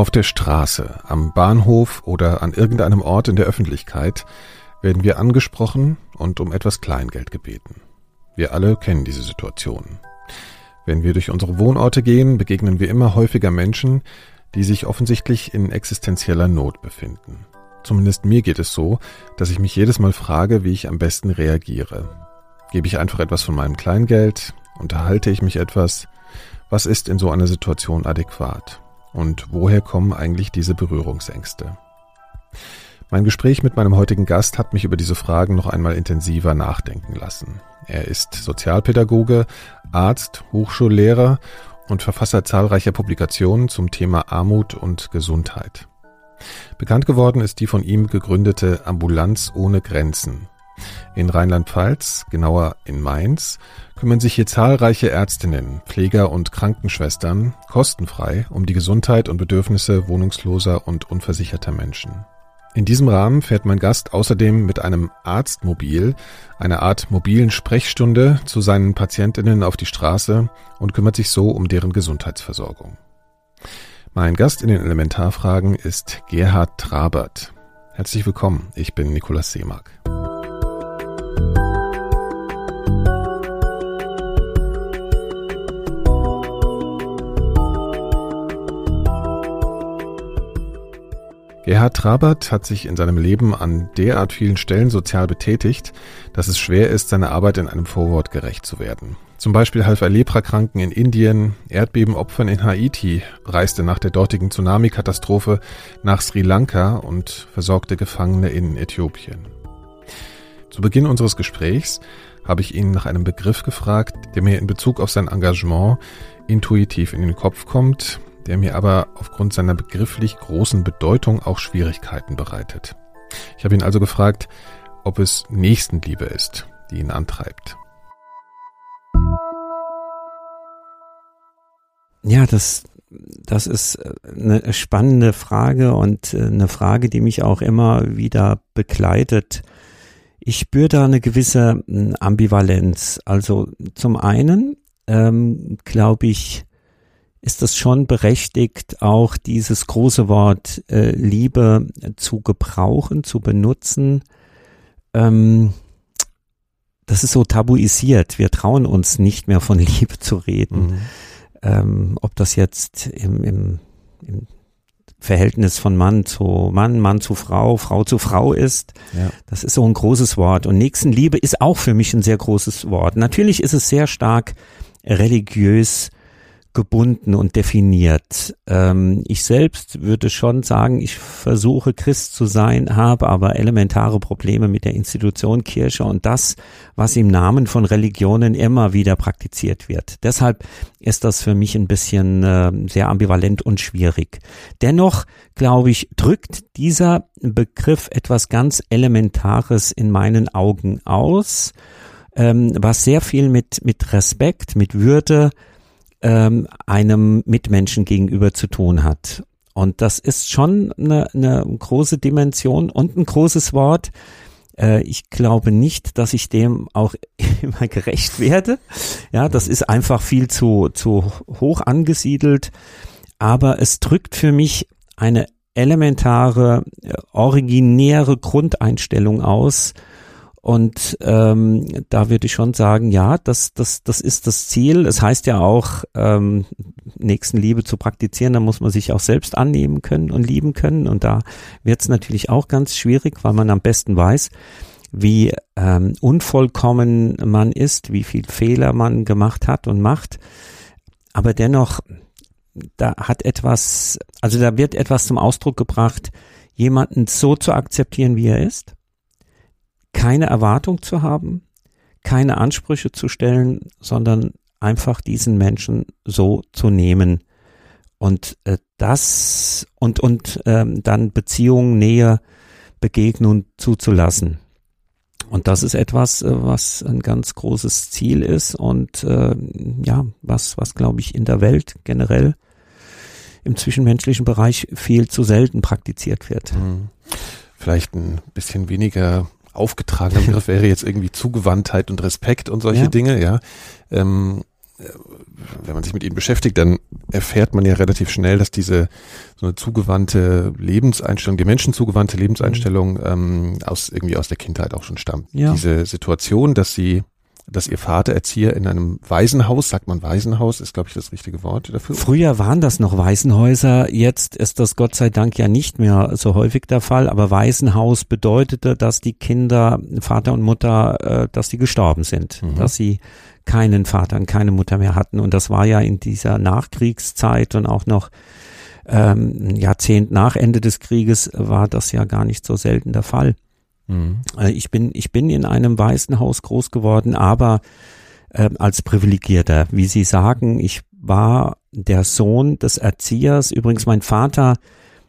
Auf der Straße, am Bahnhof oder an irgendeinem Ort in der Öffentlichkeit werden wir angesprochen und um etwas Kleingeld gebeten. Wir alle kennen diese Situation. Wenn wir durch unsere Wohnorte gehen, begegnen wir immer häufiger Menschen, die sich offensichtlich in existenzieller Not befinden. Zumindest mir geht es so, dass ich mich jedes Mal frage, wie ich am besten reagiere. Gebe ich einfach etwas von meinem Kleingeld? Unterhalte ich mich etwas? Was ist in so einer Situation adäquat? Und woher kommen eigentlich diese Berührungsängste? Mein Gespräch mit meinem heutigen Gast hat mich über diese Fragen noch einmal intensiver nachdenken lassen. Er ist Sozialpädagoge, Arzt, Hochschullehrer und Verfasser zahlreicher Publikationen zum Thema Armut und Gesundheit. Bekannt geworden ist die von ihm gegründete Ambulanz ohne Grenzen. In Rheinland-Pfalz, genauer in Mainz, kümmern sich hier zahlreiche Ärztinnen, Pfleger und Krankenschwestern kostenfrei um die Gesundheit und Bedürfnisse wohnungsloser und unversicherter Menschen. In diesem Rahmen fährt mein Gast außerdem mit einem Arztmobil, einer Art mobilen Sprechstunde, zu seinen PatientInnen auf die Straße und kümmert sich so um deren Gesundheitsversorgung. Mein Gast in den Elementarfragen ist Gerhard Trabert. Herzlich willkommen, ich bin Nikolas Seemark. Gerhard Trabert hat sich in seinem Leben an derart vielen Stellen sozial betätigt, dass es schwer ist, seiner Arbeit in einem Vorwort gerecht zu werden. Zum Beispiel half er Leprakranken in Indien, Erdbebenopfern in Haiti, reiste nach der dortigen Tsunami-Katastrophe nach Sri Lanka und versorgte Gefangene in Äthiopien. Zu Beginn unseres Gesprächs habe ich ihn nach einem Begriff gefragt, der mir in Bezug auf sein Engagement intuitiv in den Kopf kommt, der mir aber aufgrund seiner begrifflich großen Bedeutung auch Schwierigkeiten bereitet. Ich habe ihn also gefragt, ob es Nächstenliebe ist, die ihn antreibt. Ja, das ist eine spannende Frage und eine Frage, die mich auch immer wieder begleitet. Ich spüre da eine gewisse Ambivalenz. Also zum einen, glaube ich, ist es schon berechtigt, auch dieses große Wort Liebe zu gebrauchen, zu benutzen. Das ist so tabuisiert. Wir trauen uns nicht mehr von Liebe zu reden. Mhm. Ob das jetzt im Verhältnis von Mann zu Frau, Frau zu Frau ist, ja. Das ist so ein großes Wort. Und Nächstenliebe ist auch für mich ein sehr großes Wort. Natürlich ist es sehr stark religiös gebunden und definiert. Ich selbst würde schon sagen, ich versuche Christ zu sein, habe aber elementare Probleme mit der Institution Kirche und das, was im Namen von Religionen immer wieder praktiziert wird. Deshalb ist das für mich ein bisschen sehr ambivalent und schwierig. Dennoch, glaube ich, drückt dieser Begriff etwas ganz Elementares in meinen Augen aus, was sehr viel mit Respekt, mit Würde, einem Mitmenschen gegenüber zu tun hat. Und das ist schon eine große Dimension und ein großes Wort. Ich glaube nicht, dass ich dem auch immer gerecht werde. Ja, das ist einfach viel zu hoch angesiedelt. Aber es drückt für mich eine elementare, originäre Grundeinstellung aus. Und da würde ich schon sagen, ja, das ist das Ziel. Es heißt ja auch, Nächstenliebe zu praktizieren, da muss man sich auch selbst annehmen können und lieben können. Und da wird es natürlich auch ganz schwierig, weil man am besten weiß, wie unvollkommen man ist, wie viel Fehler man gemacht hat und macht. Aber dennoch, da wird etwas zum Ausdruck gebracht, jemanden so zu akzeptieren, wie er ist. Keine Erwartung zu haben, keine Ansprüche zu stellen, sondern einfach diesen Menschen so zu nehmen und dann Beziehungen, Nähe, Begegnung zuzulassen. Und das ist etwas, was ein ganz großes Ziel ist und was glaube ich in der Welt generell im zwischenmenschlichen Bereich viel zu selten praktiziert wird. Vielleicht ein bisschen weniger aufgetragener Begriff wäre jetzt irgendwie Zugewandtheit und Respekt und solche Dinge, ja. wenn man sich mit ihnen beschäftigt, dann erfährt man ja relativ schnell, dass diese so eine zugewandte Lebenseinstellung, die Menschen zugewandte Lebenseinstellung aus der Kindheit auch schon stammt. Ja. Diese Situation, dass ihr Vater Erzieher in einem Waisenhaus, sagt man Waisenhaus, ist glaube ich das richtige Wort dafür. Früher waren das noch Waisenhäuser, jetzt ist das Gott sei Dank ja nicht mehr so häufig der Fall, aber Waisenhaus bedeutete, dass die Kinder, Vater und Mutter, dass die gestorben sind, dass sie keinen Vater und keine Mutter mehr hatten und das war ja in dieser Nachkriegszeit und auch noch ein Jahrzehnt nach Ende des Krieges war das ja gar nicht so selten der Fall. Ich bin in einem Waisenhaus groß geworden, aber als Privilegierter, wie Sie sagen, ich war der Sohn des Erziehers. Übrigens mein Vater,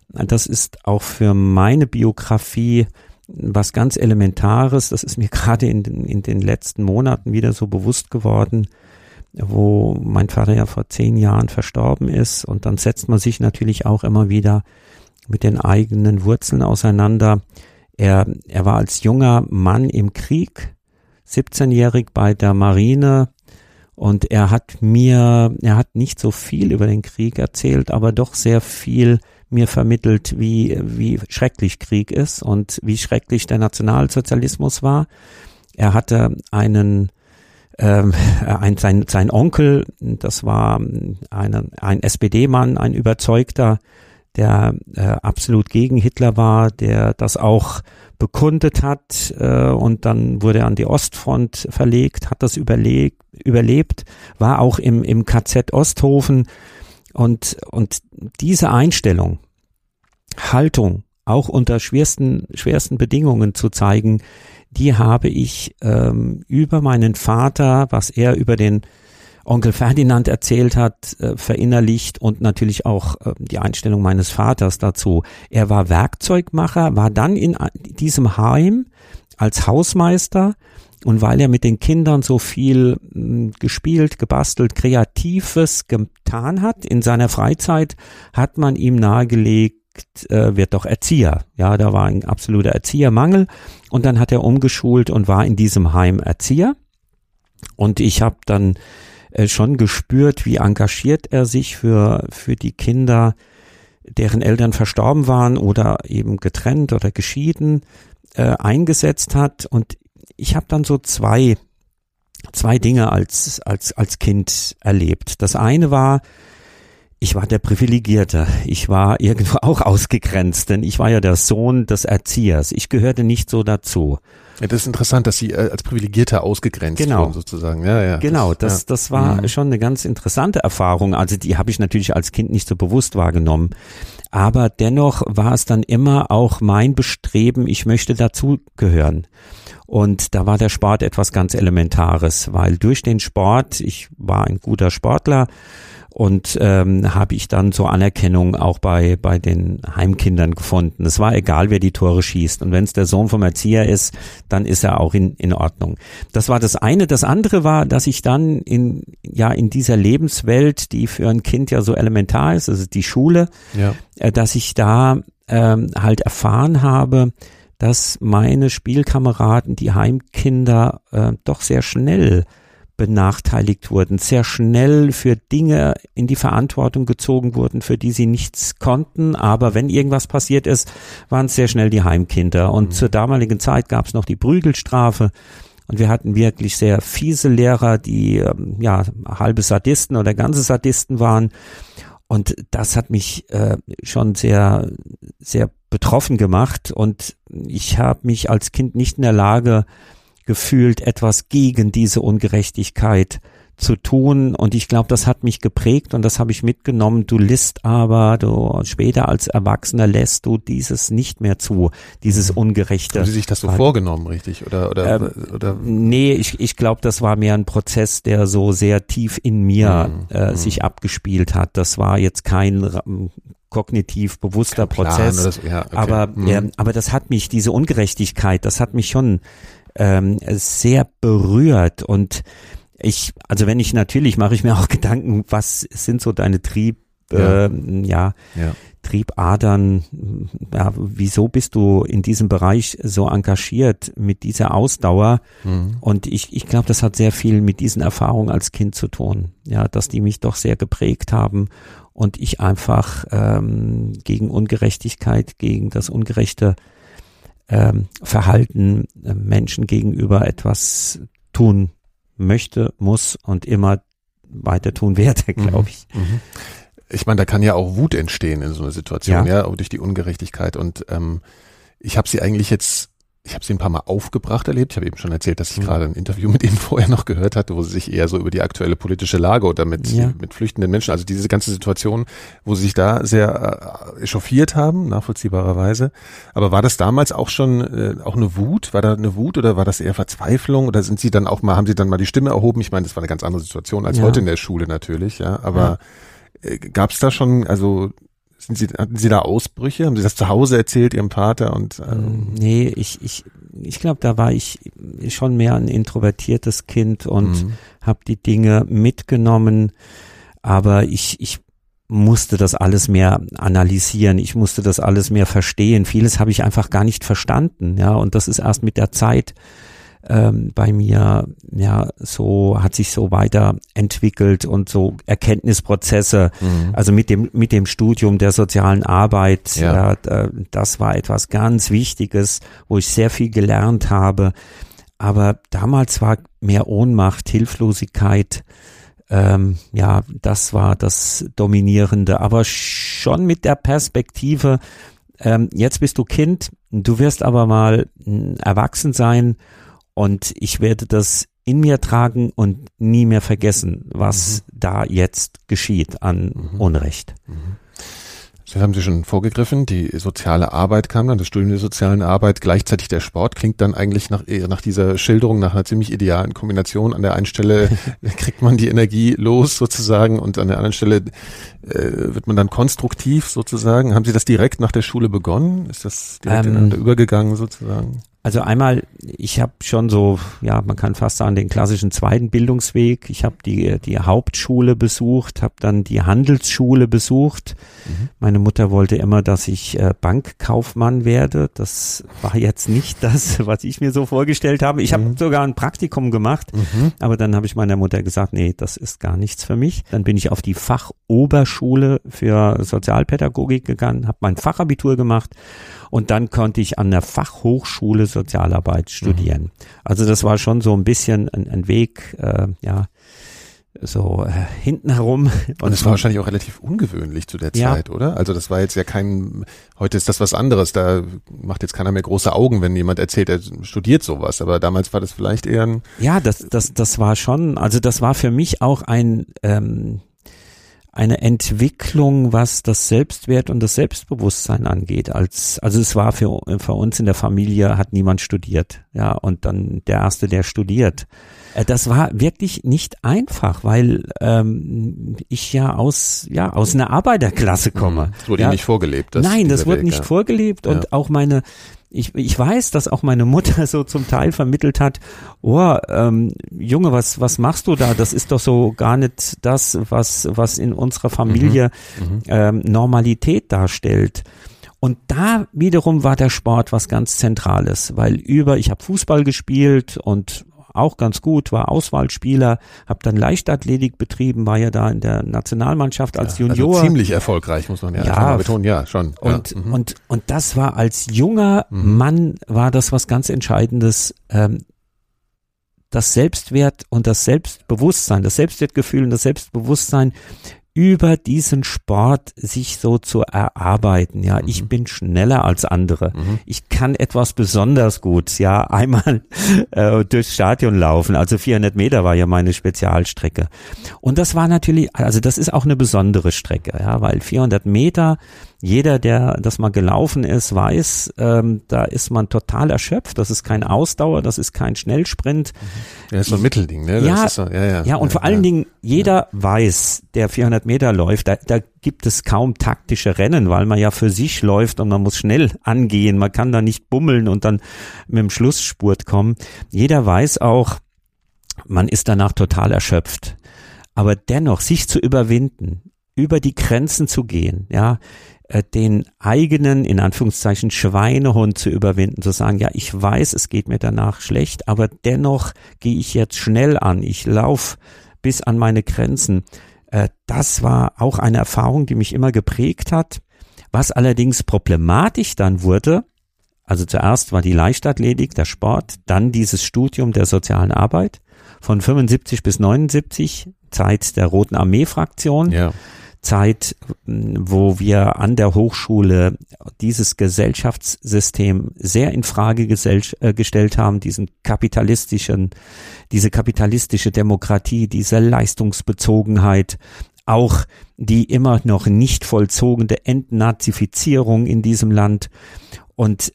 das ist auch für meine Biografie was ganz Elementares, das ist mir gerade in den letzten Monaten wieder so bewusst geworden, wo mein Vater ja vor 10 Jahren verstorben ist und dann setzt man sich natürlich auch immer wieder mit den eigenen Wurzeln auseinander. Er war als junger Mann im Krieg, 17-jährig bei der Marine und er hat nicht so viel über den Krieg erzählt, aber doch sehr viel mir vermittelt, wie schrecklich Krieg ist und wie schrecklich der Nationalsozialismus war. Er hatte sein Onkel, das war ein SPD-Mann, ein überzeugter, der absolut gegen Hitler war, der das auch bekundet hat und dann wurde er an die Ostfront verlegt, hat das überlebt, war auch im KZ Osthofen und diese Einstellung, Haltung, auch unter schwersten Bedingungen zu zeigen, die habe ich über meinen Vater, was er über den Onkel Ferdinand erzählt hat, verinnerlicht und natürlich auch die Einstellung meines Vaters dazu. Er war Werkzeugmacher, war dann in diesem Heim als Hausmeister und weil er mit den Kindern so viel gespielt, gebastelt, Kreatives getan hat in seiner Freizeit, hat man ihm nahegelegt, wird doch Erzieher. Ja, da war ein absoluter Erziehermangel und dann hat er umgeschult und war in diesem Heim Erzieher und ich habe dann schon gespürt, wie engagiert er sich für die Kinder, deren Eltern verstorben waren oder eben getrennt oder geschieden, eingesetzt hat. Und ich habe dann so zwei Dinge als Kind erlebt. Das eine war, ich war der Privilegierte. Ich war irgendwo auch ausgegrenzt, denn ich war ja der Sohn des Erziehers. Ich gehörte nicht so dazu. Ja, das ist interessant, dass Sie als Privilegierter ausgegrenzt wurden sozusagen. Ja. Genau, das war schon eine ganz interessante Erfahrung. Also die habe ich natürlich als Kind nicht so bewusst wahrgenommen. Aber dennoch war es dann immer auch mein Bestreben, ich möchte dazugehören. Und da war der Sport etwas ganz Elementares, weil durch den Sport, ich war ein guter Sportler, und habe ich dann so Anerkennung auch bei den Heimkindern gefunden. Es war egal, wer die Tore schießt. Und wenn es der Sohn vom Erzieher ist, dann ist er auch in Ordnung. Das war das eine. Das andere war, dass ich dann in dieser Lebenswelt, die für ein Kind ja so elementar ist, also die Schule, dass ich da halt erfahren habe, dass meine Spielkameraden, die Heimkinder, doch sehr schnell benachteiligt wurden, sehr schnell für Dinge in die Verantwortung gezogen wurden, für die sie nichts konnten. Aber wenn irgendwas passiert ist, waren es sehr schnell die Heimkinder. Und zur damaligen Zeit gab es noch die Prügelstrafe. Und wir hatten wirklich sehr fiese Lehrer, die halbe Sadisten oder ganze Sadisten waren. Und das hat mich schon sehr, sehr betroffen gemacht. Und ich habe mich als Kind nicht in der Lage gefühlt, etwas gegen diese Ungerechtigkeit zu tun und ich glaube, das hat mich geprägt und das habe ich mitgenommen. Du lässt aber, später als Erwachsener lässt du dieses nicht mehr zu, dieses Ungerechte. Haben Sie sich das so vorgenommen, richtig? Oder? Nee, ich glaube, das war mehr ein Prozess, der so sehr tief in mir sich abgespielt hat. Das war jetzt kein kognitiv bewusster Prozess, aber das hat mich, diese Ungerechtigkeit, das hat mich schon sehr berührt und ich, also wenn ich natürlich, mache ich mir auch Gedanken, was sind so deine Triebadern, ja, wieso bist du in diesem Bereich so engagiert mit dieser Ausdauer? Mhm. Und ich glaube, das hat sehr viel mit diesen Erfahrungen als Kind zu tun, ja, dass die mich doch sehr geprägt haben und ich einfach gegen Ungerechtigkeit, gegen das ungerechte Verhalten Menschen gegenüber etwas tun möchte, muss und immer weiter tun werde, glaube ich. Mhm. Ich meine, da kann ja auch Wut entstehen in so einer Situation, ja, durch die Ungerechtigkeit. Und ich habe sie eigentlich jetzt, ich habe sie ein paar Mal aufgebracht erlebt. Ich habe eben schon erzählt, dass ich gerade ein Interview mit Ihnen vorher noch gehört hatte, wo Sie sich eher so über die aktuelle politische Lage oder mit flüchtenden Menschen, also diese ganze Situation, wo Sie sich da sehr echauffiert haben, nachvollziehbarerweise. Aber war das damals auch schon auch eine Wut? War da eine Wut oder war das eher Verzweiflung? Oder sind Sie dann auch mal, haben Sie dann mal die Stimme erhoben? Ich meine, das war eine ganz andere Situation als heute in der Schule natürlich, ja. Aber gab es da schon, also hatten Sie da Ausbrüche? Haben Sie das zu Hause erzählt, Ihrem Vater? Und nee, ich glaube, da war ich schon mehr ein introvertiertes Kind und habe die Dinge mitgenommen, aber ich musste das alles mehr analysieren, ich musste das alles mehr verstehen. Vieles habe ich einfach gar nicht verstanden, ja, und das ist erst mit der Zeit bei mir, ja, so hat sich so weiterentwickelt und so Erkenntnisprozesse, also mit dem Studium der sozialen Arbeit, das war etwas ganz Wichtiges, wo ich sehr viel gelernt habe, aber damals war mehr Ohnmacht, Hilflosigkeit, das war das Dominierende, aber schon mit der Perspektive, jetzt bist du Kind, du wirst aber mal erwachsen sein. Und ich werde das in mir tragen und nie mehr vergessen, was da jetzt geschieht an Unrecht. Das haben Sie schon vorgegriffen, die soziale Arbeit kam dann, das Studium der sozialen Arbeit, gleichzeitig der Sport, klingt dann eigentlich nach dieser Schilderung, nach einer ziemlich idealen Kombination. An der einen Stelle kriegt man die Energie los sozusagen und an der anderen Stelle wird man dann konstruktiv sozusagen. Haben Sie das direkt nach der Schule begonnen? Ist das direkt ineinander übergegangen sozusagen? Also einmal, ich habe schon so, ja, man kann fast sagen, den klassischen zweiten Bildungsweg. Ich habe die Hauptschule besucht, habe dann die Handelsschule besucht. Meine Mutter wollte immer, dass ich Bankkaufmann werde. Das war jetzt nicht das, was ich mir so vorgestellt habe. Ich habe sogar ein Praktikum gemacht, aber dann habe ich meiner Mutter gesagt, nee, das ist gar nichts für mich. Dann bin ich auf die Fachoberschule für Sozialpädagogik gegangen, habe mein Fachabitur gemacht und dann konnte ich an der Fachhochschule Sozialarbeit studieren. Also das war schon so ein bisschen ein Weg, hinten herum. Und es war wahrscheinlich auch relativ ungewöhnlich zu der Zeit, oder? Also das war jetzt ja heute ist das was anderes, da macht jetzt keiner mehr große Augen, wenn jemand erzählt, er studiert sowas, aber damals war das vielleicht eher ein… Ja, das war schon, also das war für mich auch eine Entwicklung, was das Selbstwert und das Selbstbewusstsein angeht. Also es war für uns in der Familie, hat niemand studiert, ja, und dann der Erste, der studiert. Das war wirklich nicht einfach, weil ich ja aus einer Arbeiterklasse komme. Das wurde Ihnen nicht vorgelebt. Nein, das wurde nicht vorgelebt und auch ich weiß, dass auch meine Mutter so zum Teil vermittelt hat, Junge, was machst du da? Das ist doch so gar nicht das, was in unserer Familie Normalität darstellt. Und da wiederum war der Sport was ganz Zentrales, weil ich habe Fußball gespielt und auch ganz gut, war Auswahlspieler, habe dann Leichtathletik betrieben, war ja da in der Nationalmannschaft als Junior. Also ziemlich erfolgreich, muss man mal betonen, ja, schon. Und, und das war als junger Mann, war das was ganz Entscheidendes, das Selbstwert und das Selbstbewusstsein, das Selbstwertgefühl und das Selbstbewusstsein über diesen Sport sich so zu erarbeiten, ja, ich bin schneller als andere, ich kann etwas besonders gut, ja, einmal durchs Stadion laufen, also 400 Meter war ja meine Spezialstrecke und das war natürlich, also das ist auch eine besondere Strecke, ja, weil 400 Meter, jeder, der das mal gelaufen ist, weiß, da ist man total erschöpft, das ist kein Ausdauer, das ist kein Schnellsprint. Ja, das ist so ein Mittelding, ne? Ja, das ist so, und vor allen Dingen, jeder weiß, der 400 Meter läuft, da gibt es kaum taktische Rennen, weil man ja für sich läuft und man muss schnell angehen, man kann da nicht bummeln und dann mit dem Schlussspurt kommen. Jeder weiß auch, man ist danach total erschöpft, aber dennoch sich zu überwinden, über die Grenzen zu gehen, ja, den eigenen, in Anführungszeichen, Schweinehund zu überwinden, zu sagen, ja, ich weiß, es geht mir danach schlecht, aber dennoch gehe ich jetzt schnell an, ich laufe bis an meine Grenzen. Das war auch eine Erfahrung, die mich immer geprägt hat. Was allerdings problematisch dann wurde, also zuerst war die Leichtathletik, der Sport, dann dieses Studium der sozialen Arbeit von 75 bis 79, Zeit der Roten Armee-Fraktion, ja. Zeit, wo wir an der Hochschule dieses Gesellschaftssystem sehr in Frage gestellt haben, diese kapitalistische Demokratie, diese Leistungsbezogenheit, auch die immer noch nicht vollzogene Entnazifizierung in diesem Land. Und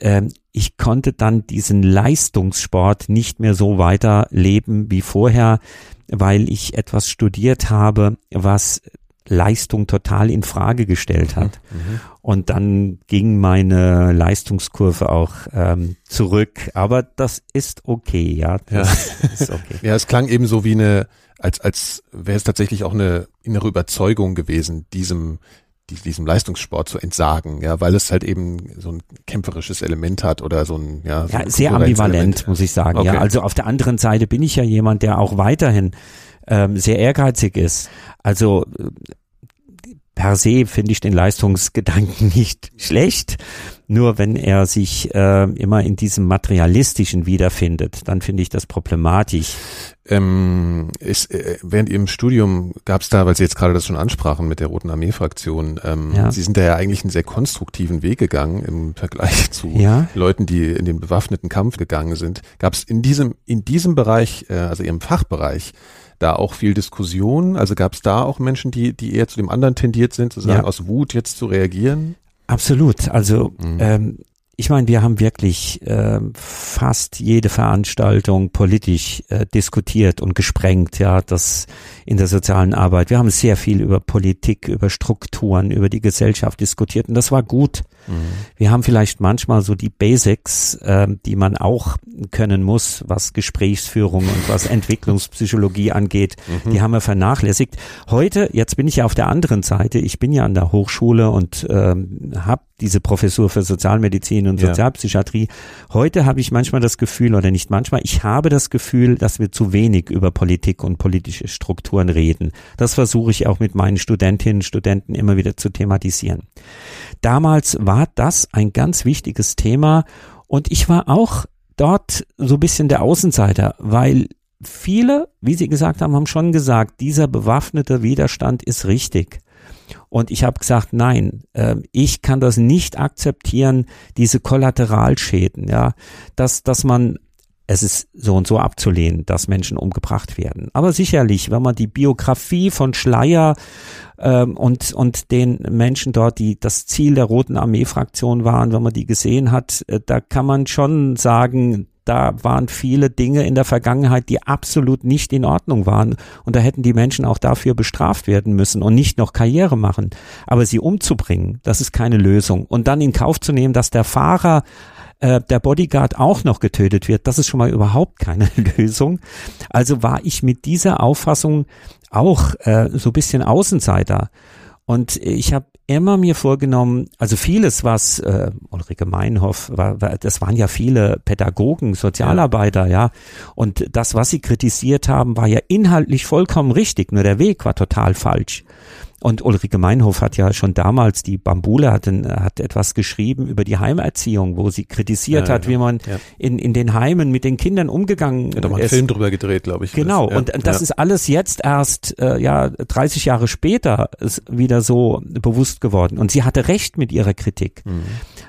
ich konnte dann diesen Leistungssport nicht mehr so weiterleben wie vorher, weil ich etwas studiert habe, was Leistung total in Frage gestellt hat. Mhm. Und dann ging meine Leistungskurve auch zurück. Aber das ist okay, ja. Ist okay. Ja, es klang eben so wie als wäre es tatsächlich auch eine innere Überzeugung gewesen, diesem Leistungssport zu entsagen, ja, weil es halt eben so ein kämpferisches Element hat oder so ein sehr ambivalent, muss ich sagen. Okay. Ja, also auf der anderen Seite bin ich ja jemand, der auch weiterhin sehr ehrgeizig ist. Also per se finde ich den Leistungsgedanken nicht schlecht, nur wenn er sich immer in diesem Materialistischen wiederfindet, dann finde ich das problematisch. Während Ihrem Studium gab es da, weil Sie jetzt gerade das schon ansprachen mit der Roten Armee-Fraktion, Sie sind da ja eigentlich einen sehr konstruktiven Weg gegangen im Vergleich zu Leuten, die in den bewaffneten Kampf gegangen sind. Gab es in diesem Bereich, also Ihrem Fachbereich, da auch viel Diskussion? Also gab es da auch Menschen, die eher zu dem anderen tendiert sind, zu sagen, aus Wut jetzt zu reagieren? Absolut. Also ich meine, wir haben wirklich fast jede Veranstaltung politisch diskutiert und gesprengt, ja, das in der sozialen Arbeit. Wir haben sehr viel über Politik, über Strukturen, über die Gesellschaft diskutiert und das war gut. Mhm. Wir haben vielleicht manchmal so die Basics, die man auch können muss, was Gesprächsführung und was Entwicklungspsychologie angeht, die haben wir vernachlässigt. Heute, jetzt bin ich ja auf der anderen Seite, ich bin ja an der Hochschule und habe diese Professur für Sozialmedizin und Sozialpsychiatrie. Heute habe ich manchmal das Gefühl, oder nicht manchmal, ich habe das Gefühl, dass wir zu wenig über Politik und politische Strukturen reden. Das versuche ich auch mit meinen Studentinnen und Studenten immer wieder zu thematisieren. Damals war das ein ganz wichtiges Thema und ich war auch dort so ein bisschen der Außenseiter, weil viele, wie Sie gesagt haben, haben schon gesagt, dieser bewaffnete Widerstand ist richtig. Und ich habe gesagt, nein, ich kann das nicht akzeptieren, diese Kollateralschäden, ja, dass man, es ist so und so abzulehnen, dass Menschen umgebracht werden. Aber sicherlich, wenn man die Biografie von Schleyer und den Menschen dort, die das Ziel der Roten Armee-Fraktion waren, wenn man die gesehen hat, da kann man schon sagen, da waren viele Dinge in der Vergangenheit, die absolut nicht in Ordnung waren. Und da hätten die Menschen auch dafür bestraft werden müssen und nicht noch Karriere machen. Aber sie umzubringen, das ist keine Lösung. Und dann in Kauf zu nehmen, dass der Fahrer, der Bodyguard auch noch getötet wird, das ist schon mal überhaupt keine Lösung. Also war ich mit dieser Auffassung auch so ein bisschen Außenseiter. Und ich habe immer mir vorgenommen, also vieles, was Ulrike Meinhof, das waren ja viele Pädagogen, Sozialarbeiter, ja, und das, was sie kritisiert haben, war ja inhaltlich vollkommen richtig, nur der Weg war total falsch. Und Ulrike Meinhof hat ja schon damals, die Bambule hat etwas geschrieben über die Heimerziehung, wo sie kritisiert hat, wie man in den Heimen mit den Kindern umgegangen ist. Da hat man einen Film drüber gedreht, glaube ich. Genau, und das ist alles jetzt erst 30 Jahre später ist wieder so bewusst geworden. Und sie hatte recht mit ihrer Kritik. Mhm.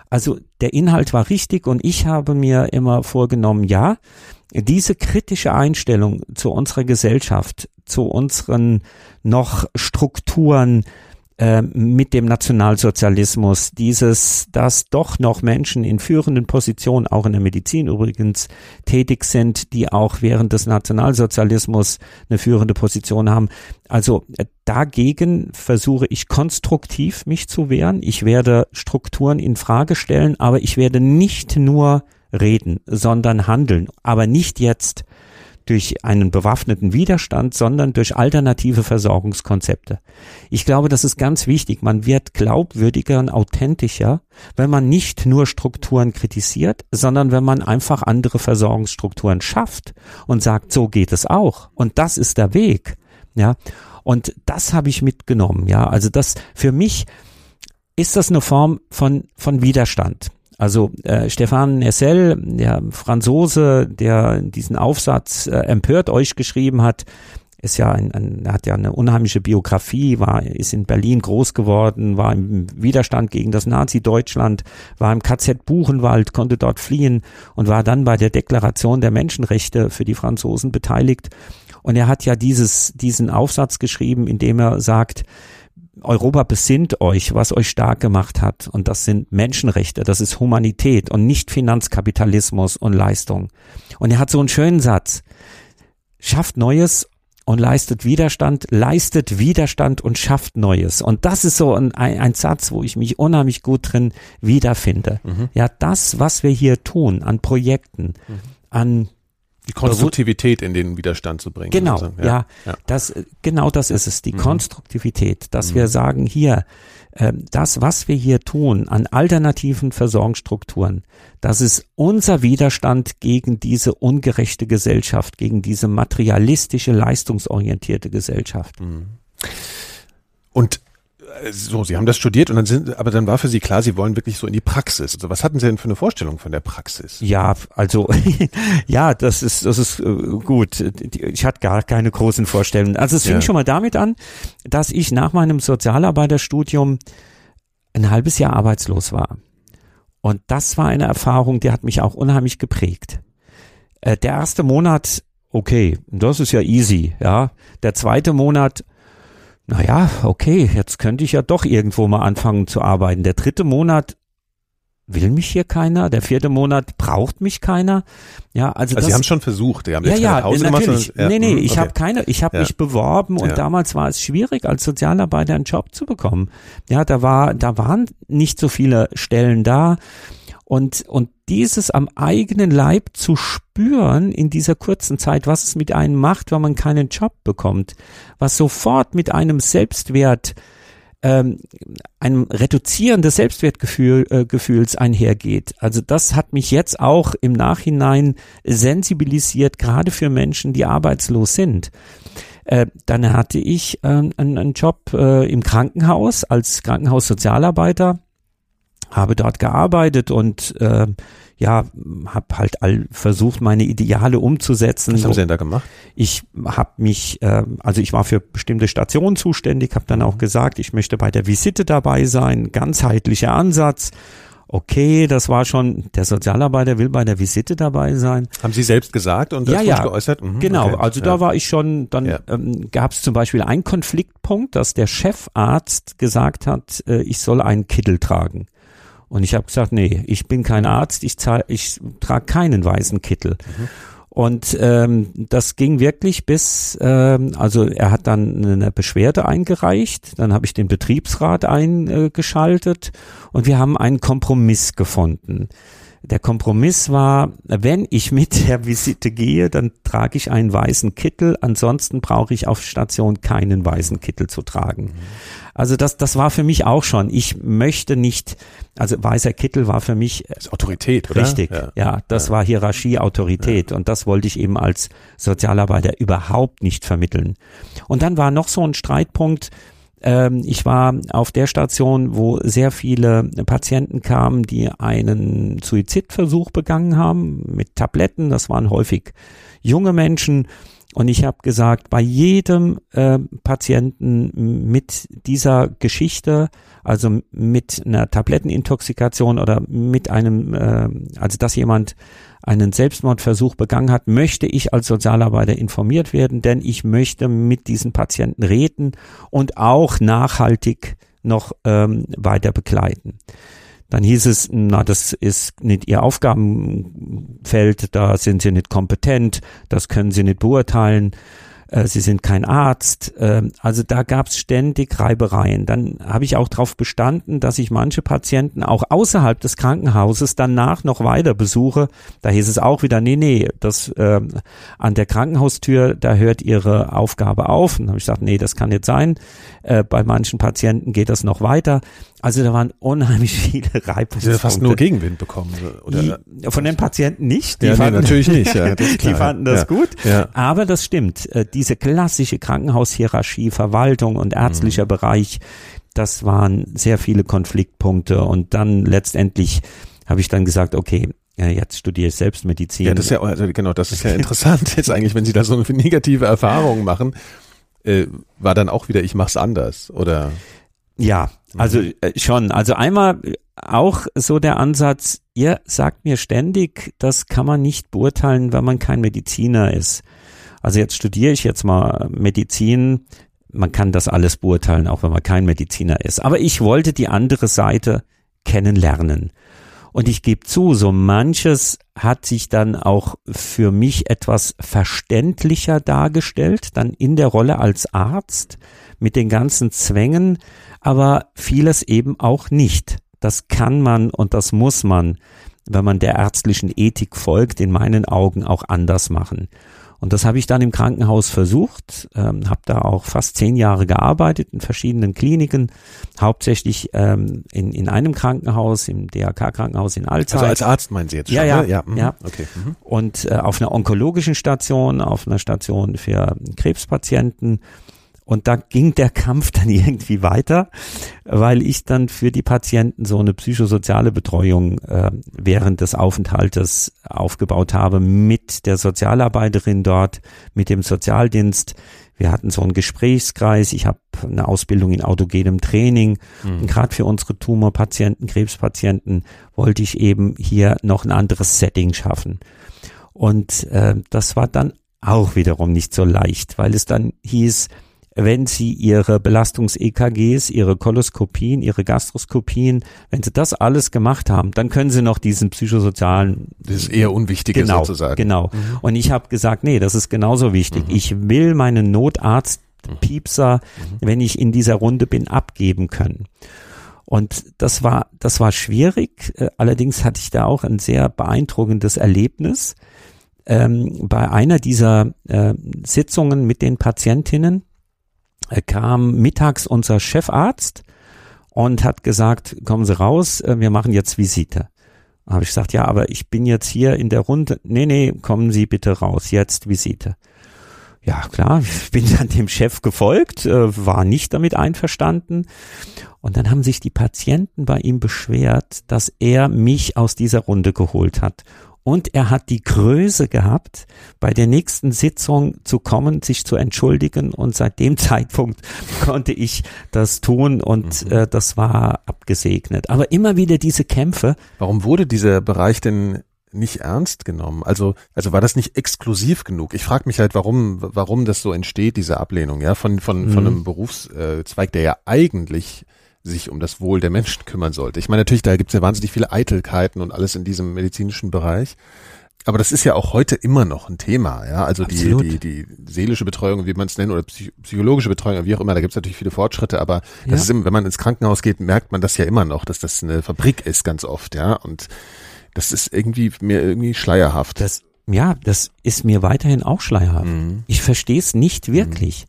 Also der Inhalt war richtig und ich habe mir immer vorgenommen, diese kritische Einstellung zu unserer Gesellschaft, zu unseren noch Strukturen mit dem Nationalsozialismus, dass doch noch Menschen in führenden Positionen, auch in der Medizin übrigens, tätig sind, die auch während des Nationalsozialismus eine führende Position haben. Also dagegen versuche ich konstruktiv mich zu wehren. Ich werde Strukturen in Frage stellen, aber ich werde nicht nur reden, sondern handeln, aber nicht jetzt. durch einen bewaffneten Widerstand, sondern durch alternative Versorgungskonzepte. Ich glaube, das ist ganz wichtig. Man wird glaubwürdiger und authentischer, wenn man nicht nur Strukturen kritisiert, sondern wenn man einfach andere Versorgungsstrukturen schafft und sagt, so geht es auch. Und das ist der Weg. Ja, und das habe ich mitgenommen. Ja, also das für mich ist das eine Form von Widerstand. Also Stéphane Hessel, der Franzose, der diesen Aufsatz Empört euch geschrieben hat, ist ja hat ja eine unheimliche Biografie, ist in Berlin groß geworden, war im Widerstand gegen das Nazi-Deutschland, war im KZ Buchenwald, konnte dort fliehen und war dann bei der Deklaration der Menschenrechte für die Franzosen beteiligt. Und er hat ja diesen Aufsatz geschrieben, in dem er sagt, Europa, besinnt euch, was euch stark gemacht hat, und das sind Menschenrechte, das ist Humanität und nicht Finanzkapitalismus und Leistung. Und er hat so einen schönen Satz: Schafft Neues und leistet Widerstand und schafft Neues. Und das ist so ein Satz, wo ich mich unheimlich gut drin wiederfinde. Mhm. Ja, das, was wir hier tun an Projekten, an die Konstruktivität in den Widerstand zu bringen. Genau, also, ja. Das ist es, die Konstruktivität, dass wir sagen, hier, das, was wir hier tun an alternativen Versorgungsstrukturen, das ist unser Widerstand gegen diese ungerechte Gesellschaft, gegen diese materialistische, leistungsorientierte Gesellschaft. Mhm. Und so, Sie haben das studiert und aber dann war für Sie klar, Sie wollen wirklich so in die Praxis. Also was hatten Sie denn für eine Vorstellung von der Praxis? Ja, also, ja, das ist gut. Ich hatte gar keine großen Vorstellungen. Also es fing schon mal damit an, dass ich nach meinem Sozialarbeiterstudium ein halbes Jahr arbeitslos war. Und das war eine Erfahrung, die hat mich auch unheimlich geprägt. Der erste Monat, okay, das ist ja easy, ja. Der zweite Monat, naja, okay, jetzt könnte ich ja doch irgendwo mal anfangen zu arbeiten. Der dritte Monat will mich hier keiner. Der vierte Monat braucht mich keiner. Ja, also Sie haben es schon versucht. Sie haben Pause natürlich. Gemacht. Nee, ich habe mich beworben und damals war es schwierig, als Sozialarbeiter einen Job zu bekommen. Ja, da waren nicht so viele Stellen da. Und dieses am eigenen Leib zu spüren in dieser kurzen Zeit, was es mit einem macht, wenn man keinen Job bekommt, was sofort mit einem Selbstwert, einem Reduzieren des Selbstwertgefühls einhergeht. Also das hat mich jetzt auch im Nachhinein sensibilisiert, gerade für Menschen, die arbeitslos sind. Dann hatte ich einen Job im Krankenhaus als Krankenhaussozialarbeiter. Habe dort gearbeitet und habe halt versucht, meine Ideale umzusetzen. Was haben Sie denn da gemacht? Ich habe mich, ich war für bestimmte Stationen zuständig, habe dann auch gesagt, ich möchte bei der Visite dabei sein, ganzheitlicher Ansatz. Okay, das war schon, der Sozialarbeiter will bei der Visite dabei sein. Haben Sie selbst gesagt und das geäußert? Mhm, genau, okay. Also da war ich schon, dann gab es zum Beispiel einen Konfliktpunkt, dass der Chefarzt gesagt hat, ich soll einen Kittel tragen. Und ich habe gesagt, nee, ich bin kein Arzt, ich trage keinen weißen Kittel. Mhm. Und das ging wirklich bis, er hat dann eine Beschwerde eingereicht, dann habe ich den Betriebsrat eingeschaltet und wir haben einen Kompromiss gefunden. Der Kompromiss war, wenn ich mit der Visite gehe, dann trage ich einen weißen Kittel, ansonsten brauche ich auf Station keinen weißen Kittel zu tragen. Also das war für mich auch schon, ich möchte nicht, also weißer Kittel war für mich… Das ist Autorität, oder? Richtig, das war Hierarchie, Autorität und das wollte ich eben als Sozialarbeiter überhaupt nicht vermitteln. Und dann war noch so ein Streitpunkt… Ich war auf der Station, wo sehr viele Patienten kamen, die einen Suizidversuch begangen haben mit Tabletten. Das waren häufig junge Menschen. Und ich habe gesagt, bei jedem Patienten mit dieser Geschichte, also mit einer Tablettenintoxikation oder mit einem, dass jemand einen Selbstmordversuch begangen hat, möchte ich als Sozialarbeiter informiert werden, denn ich möchte mit diesen Patienten reden und auch nachhaltig noch weiter begleiten. Dann hieß es, na, das ist nicht Ihr Aufgabenfeld, da sind Sie nicht kompetent, das können Sie nicht beurteilen. sie sind kein Arzt. Also da gab es ständig Reibereien. Dann habe ich auch darauf bestanden, dass ich manche Patienten auch außerhalb des Krankenhauses danach noch weiter besuche. Da hieß es auch wieder, nee, das an der Krankenhaustür, da hört Ihre Aufgabe auf. Und dann habe ich gesagt, nee, das kann nicht sein. Bei manchen Patienten geht das noch weiter. Also da waren unheimlich viele Reibungspunkte. Sie haben fast nur Gegenwind bekommen. Oder? Von den Patienten nicht. Die fanden, natürlich nicht. Ja, die fanden das gut. Ja. Aber das stimmt. Diese klassische Krankenhaushierarchie, Verwaltung und ärztlicher Bereich, das waren sehr viele Konfliktpunkte. Und dann letztendlich habe ich dann gesagt, okay, jetzt studiere ich Selbstmedizin. Ja, das ist ja, also genau, das ist ja interessant jetzt eigentlich, wenn Sie da so eine negative Erfahrung machen, war dann auch wieder, ich mach's anders, oder? Ja, also schon. Also einmal auch so der Ansatz, ihr sagt mir ständig, das kann man nicht beurteilen, wenn man kein Mediziner ist. Also jetzt studiere ich jetzt mal Medizin. Man kann das alles beurteilen, auch wenn man kein Mediziner ist. Aber ich wollte die andere Seite kennenlernen. Und ich gebe zu, so manches hat sich dann auch für mich etwas verständlicher dargestellt, dann in der Rolle als Arzt mit den ganzen Zwängen, aber vieles eben auch nicht. Das kann man und das muss man, wenn man der ärztlichen Ethik folgt, in meinen Augen auch anders machen. Und das habe ich dann im Krankenhaus versucht, habe da auch fast 10 Jahre gearbeitet in verschiedenen Kliniken, hauptsächlich in einem Krankenhaus, im DRK-Krankenhaus in Alzey. Also als Arzt meinen Sie jetzt schon? Ja. Okay. Mhm. Und auf einer onkologischen Station, auf einer Station für Krebspatienten. Und da ging der Kampf dann irgendwie weiter, weil ich dann für die Patienten so eine psychosoziale Betreuung während des Aufenthaltes aufgebaut habe mit der Sozialarbeiterin dort, mit dem Sozialdienst. Wir hatten so einen Gesprächskreis, ich habe eine Ausbildung in autogenem Training. Und gerade für unsere Tumorpatienten, Krebspatienten wollte ich eben hier noch ein anderes Setting schaffen. Und das war dann auch wiederum nicht so leicht, weil es dann hieß, wenn Sie Ihre Belastungs-EKGs, Ihre Koloskopien, Ihre Gastroskopien, wenn Sie das alles gemacht haben, dann können Sie noch diesen psychosozialen… Das ist eher Unwichtige sozusagen. Genau. Und ich habe gesagt, nee, das ist genauso wichtig. Ich will meinen Notarzt-Piepser, wenn ich in dieser Runde bin, abgeben können. Und das war schwierig. Allerdings hatte ich da auch ein sehr beeindruckendes Erlebnis. Bei einer dieser Sitzungen mit den Patientinnen kam mittags unser Chefarzt und hat gesagt, kommen Sie raus, wir machen jetzt Visite. Da habe ich gesagt, ja, aber ich bin jetzt hier in der Runde. Nee, kommen Sie bitte raus, jetzt Visite. Ja, klar, ich bin dann dem Chef gefolgt, war nicht damit einverstanden. Und dann haben sich die Patienten bei ihm beschwert, dass er mich aus dieser Runde geholt hat. Und er hat die Größe gehabt, bei der nächsten Sitzung zu kommen, sich zu entschuldigen. Und seit dem Zeitpunkt konnte ich das tun und das war abgesegnet. Aber immer wieder diese Kämpfe. Warum wurde dieser Bereich denn nicht ernst genommen? Also war das nicht exklusiv genug? Ich frage mich halt, warum das so entsteht, diese Ablehnung, ja, von einem Berufszweig, der ja eigentlich sich um das Wohl der Menschen kümmern sollte. Ich meine, natürlich, da gibt es ja wahnsinnig viele Eitelkeiten und alles in diesem medizinischen Bereich. Aber das ist ja auch heute immer noch ein Thema, ja. Also die seelische Betreuung, wie man es nennt, oder psychologische Betreuung, wie auch immer, da gibt es natürlich viele Fortschritte, aber das ist immer, wenn man ins Krankenhaus geht, merkt man das ja immer noch, dass das eine Fabrik ist, ganz oft, ja. Und das ist irgendwie schleierhaft. Das ist mir weiterhin auch schleierhaft. Ich verstehe es nicht wirklich,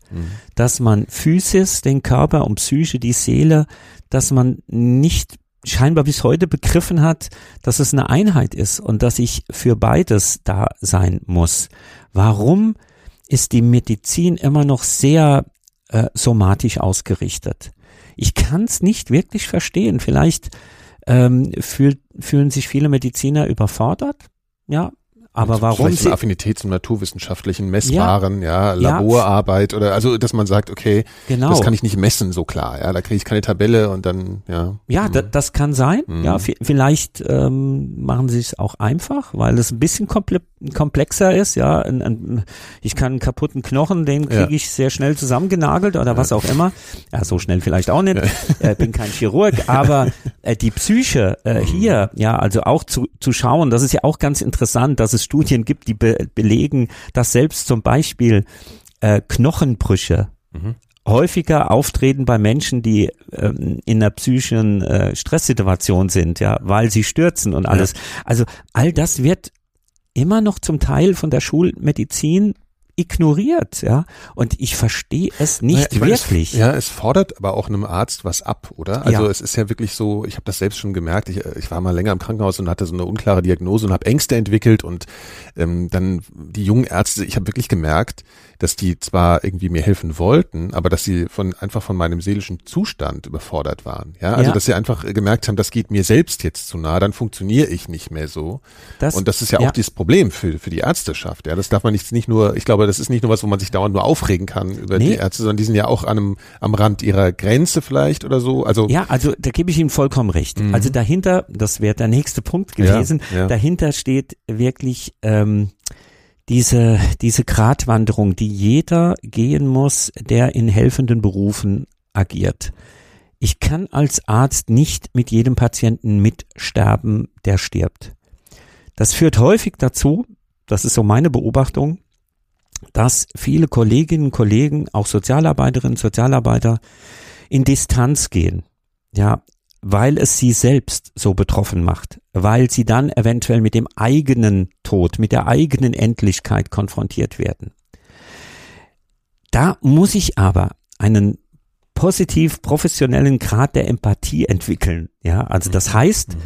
dass man Physis, den Körper und Psyche, die Seele, dass man nicht scheinbar bis heute begriffen hat, dass es eine Einheit ist und dass ich für beides da sein muss. Warum ist die Medizin immer noch sehr somatisch ausgerichtet? Ich kann es nicht wirklich verstehen. Vielleicht fühlen sich viele Mediziner überfordert, ja. Aber warum? Vielleicht eine Affinität zum naturwissenschaftlichen, messbaren, Laborarbeit oder, also, dass man sagt, okay, genau, das kann ich nicht messen, so klar, ja, da kriege ich keine Tabelle und dann, ja. Ja, das kann sein, ja, vielleicht machen sie es auch einfach, weil es ein bisschen komplexer ist, ja, ich kann einen kaputten Knochen, den kriege ich sehr schnell zusammengenagelt oder was auch immer, ja, so schnell vielleicht auch nicht, bin kein Chirurg, aber die Psyche hier, ja, also auch zu schauen, das ist ja auch ganz interessant, dass es Studien gibt, die belegen, dass selbst zum Beispiel Knochenbrüche häufiger auftreten bei Menschen, die in einer psychischen Stresssituation sind, ja, weil sie stürzen und alles. Ja. Also all das wird immer noch zum Teil von der Schulmedizin ignoriert, ja, und ich verstehe es nicht wirklich. Es, ja, es fordert aber auch einem Arzt was ab, oder? Also ja. Es ist ja wirklich so, ich habe das selbst schon gemerkt, ich war mal länger im Krankenhaus und hatte so eine unklare Diagnose und habe Ängste entwickelt und dann die jungen Ärzte, ich habe wirklich gemerkt, dass die zwar irgendwie mir helfen wollten, aber dass sie einfach von meinem seelischen Zustand überfordert waren. Ja, also dass sie einfach gemerkt haben, das geht mir selbst jetzt zu nah, dann funktioniere ich nicht mehr so. Und das ist ja auch dieses Problem für die Ärzteschaft. Ja, das darf man nicht nur, ich glaube, das ist nicht nur was, wo man sich dauernd nur aufregen kann über die Ärzte, sondern die sind ja auch am Rand ihrer Grenze vielleicht oder so. Also ja, also da gebe ich Ihnen vollkommen recht. Mhm. Also dahinter, das wäre der nächste Punkt gewesen, dahinter steht wirklich diese Gratwanderung, die jeder gehen muss, der in helfenden Berufen agiert. Ich kann als Arzt nicht mit jedem Patienten mitsterben, der stirbt. Das führt häufig dazu, das ist so meine Beobachtung, dass viele Kolleginnen und Kollegen, auch Sozialarbeiterinnen und Sozialarbeiter, in Distanz gehen, ja, weil es sie selbst so betroffen macht, weil sie dann eventuell mit dem eigenen Tod, mit der eigenen Endlichkeit konfrontiert werden. Da muss ich aber einen positiv professionellen Grad der Empathie entwickeln. Ja, also das heißt,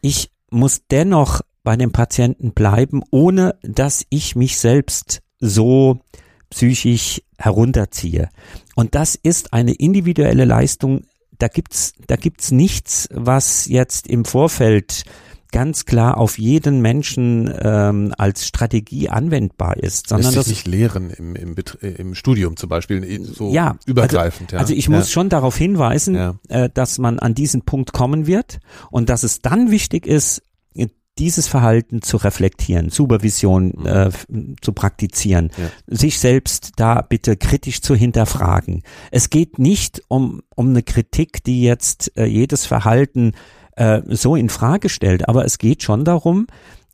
ich muss dennoch bei dem Patienten bleiben, ohne dass ich mich selbst so psychisch herunterziehe. Und das ist eine individuelle Leistung. Da gibt's nichts, was jetzt im Vorfeld ganz klar auf jeden Menschen als Strategie anwendbar ist, sondern das nicht lehren im Studium zum Beispiel so übergreifend. Also ich muss schon darauf hinweisen, dass man an diesen Punkt kommen wird und dass es dann wichtig ist, dieses Verhalten zu reflektieren, Supervision zu praktizieren, sich selbst da bitte kritisch zu hinterfragen. Es geht nicht um eine Kritik, die jetzt jedes Verhalten so in Frage stellt, aber es geht schon darum,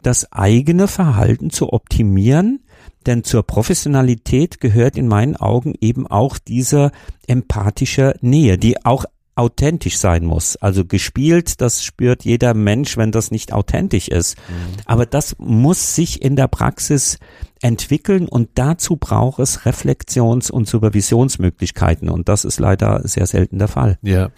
das eigene Verhalten zu optimieren, denn zur Professionalität gehört in meinen Augen eben auch diese empathische Nähe, die auch authentisch sein muss. Also gespielt, das spürt jeder Mensch, wenn das nicht authentisch ist. Aber das muss sich in der Praxis entwickeln und dazu braucht es Reflexions- und Supervisionsmöglichkeiten und das ist leider sehr selten der Fall. Ja.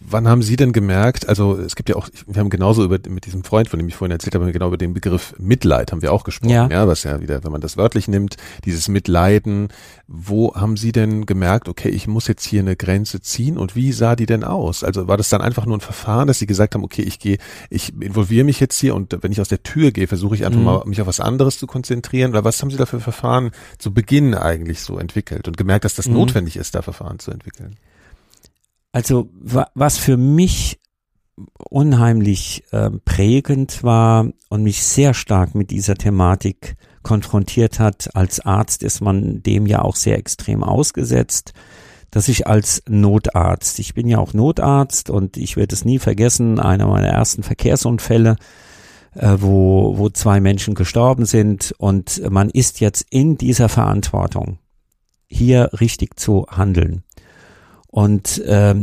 Wann haben Sie denn gemerkt, also es gibt ja auch, wir haben genauso mit diesem Freund, von dem ich vorhin erzählt habe, genau über den Begriff Mitleid haben wir auch gesprochen, was ja wieder, wenn man das wörtlich nimmt, dieses Mitleiden, wo haben Sie denn gemerkt, okay, ich muss jetzt hier eine Grenze ziehen und wie sah die denn aus? Also war das dann einfach nur ein Verfahren, dass Sie gesagt haben, okay, ich involviere mich jetzt hier und wenn ich aus der Tür gehe, versuche ich einfach mal, mich auf was anderes zu konzentrieren oder was haben Sie da für Verfahren zu Beginn eigentlich so entwickelt und gemerkt, dass das notwendig ist, da Verfahren zu entwickeln? Also was für mich unheimlich prägend war und mich sehr stark mit dieser Thematik konfrontiert hat, als Arzt ist man dem ja auch sehr extrem ausgesetzt, dass ich als Notarzt, ich bin ja auch Notarzt und ich werde es nie vergessen, einer meiner ersten Verkehrsunfälle, wo zwei Menschen gestorben sind und man ist jetzt in dieser Verantwortung, hier richtig zu handeln. Und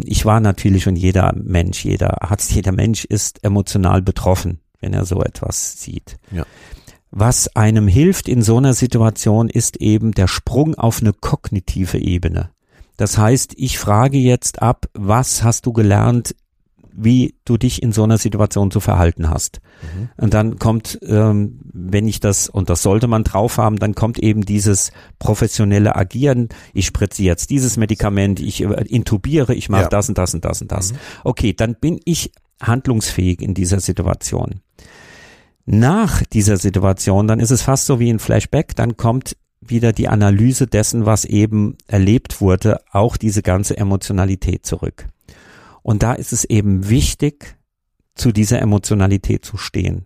ich war natürlich und jeder Mensch ist emotional betroffen, wenn er so etwas sieht. Ja. Was einem hilft in so einer Situation ist eben der Sprung auf eine kognitive Ebene. Das heißt, ich frage jetzt ab, was hast du gelernt, wie du dich in so einer Situation zu verhalten hast. Und dann kommt, wenn ich das, und das sollte man drauf haben, dann kommt eben dieses professionelle Agieren, ich spritze jetzt dieses Medikament, ich intubiere, ich mache das und das und das und das. Okay, dann bin ich handlungsfähig in dieser Situation. Nach dieser Situation, dann ist es fast so wie ein Flashback, dann kommt wieder die Analyse dessen, was eben erlebt wurde, auch diese ganze Emotionalität zurück. Und da ist es eben wichtig, zu dieser Emotionalität zu stehen,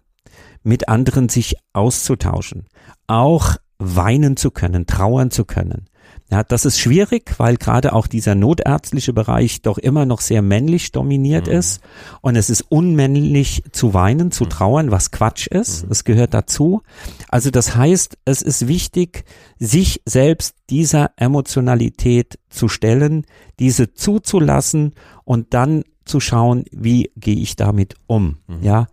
mit anderen sich auszutauschen, auch weinen zu können, trauern zu können. Ja, das ist schwierig, weil gerade auch dieser notärztliche Bereich doch immer noch sehr männlich dominiert ist und es ist unmännlich zu weinen, zu trauern, was Quatsch ist, es gehört dazu. Also das heißt, es ist wichtig, sich selbst dieser Emotionalität zu stellen, diese zuzulassen und dann zu schauen, wie gehe ich damit um, ja.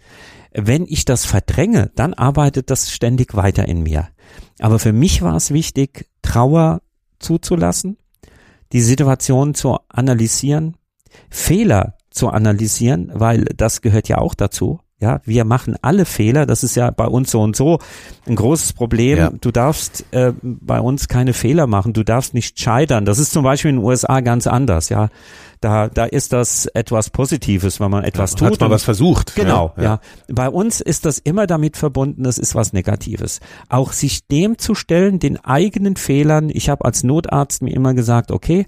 Wenn ich das verdränge, dann arbeitet das ständig weiter in mir. Aber für mich war es wichtig, Trauer zuzulassen, die Situation zu analysieren, Fehler zu analysieren, weil das gehört ja auch dazu. Ja, wir machen alle Fehler, das ist ja bei uns so und so ein großes Problem. Ja. Du darfst bei uns keine Fehler machen, du darfst nicht scheitern. Das ist zum Beispiel in den USA ganz anders, ja. Da ist das etwas Positives, wenn man etwas tut. Hat man was versucht. Genau, ja. Bei uns ist das immer damit verbunden, es ist was Negatives. Auch sich dem zu stellen, den eigenen Fehlern. Ich habe als Notarzt mir immer gesagt, okay,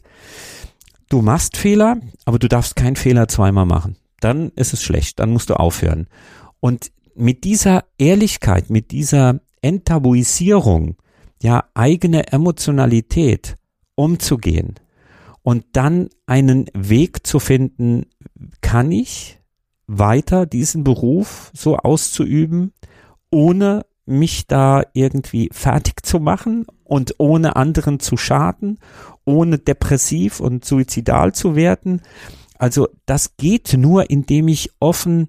du machst Fehler, aber du darfst keinen Fehler zweimal machen. Dann ist es schlecht, dann musst du aufhören. Und mit dieser Ehrlichkeit, mit dieser Enttabuisierung, ja, eigene Emotionalität umzugehen und dann einen Weg zu finden, kann ich weiter diesen Beruf so auszuüben, ohne mich da irgendwie fertig zu machen und ohne anderen zu schaden, ohne depressiv und suizidal zu werden. Also das geht nur, indem ich offen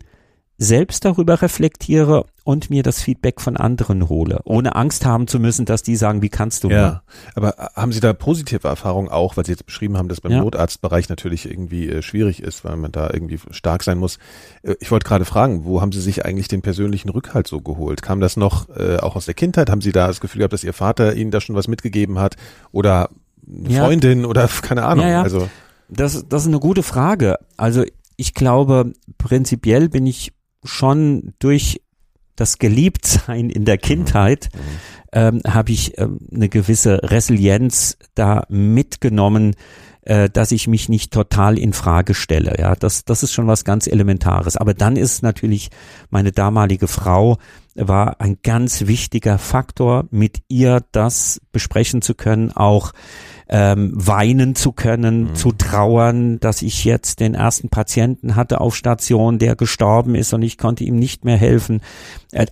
selbst darüber reflektiere und mir das Feedback von anderen hole, ohne Angst haben zu müssen, dass die sagen, wie kannst du mir? Aber haben Sie da positive Erfahrungen auch, weil Sie jetzt beschrieben haben, dass beim Notarztbereich natürlich irgendwie schwierig ist, weil man da irgendwie stark sein muss. Ich wollte gerade fragen, wo haben Sie sich eigentlich den persönlichen Rückhalt so geholt? Kam das noch auch aus der Kindheit? Haben Sie da das Gefühl gehabt, dass Ihr Vater Ihnen da schon was mitgegeben hat oder eine Freundin oder keine Ahnung? Ja, ja. Also Das ist eine gute Frage. Also ich glaube, prinzipiell bin ich schon durch das Geliebtsein in der Kindheit, habe ich eine gewisse Resilienz da mitgenommen, dass ich mich nicht total in Frage stelle. Ja, das ist schon was ganz Elementares. Aber dann ist natürlich, meine damalige Frau war ein ganz wichtiger Faktor, mit ihr das besprechen zu können, auch weinen zu können, zu trauern, dass ich jetzt den ersten Patienten hatte auf Station, der gestorben ist und ich konnte ihm nicht mehr helfen.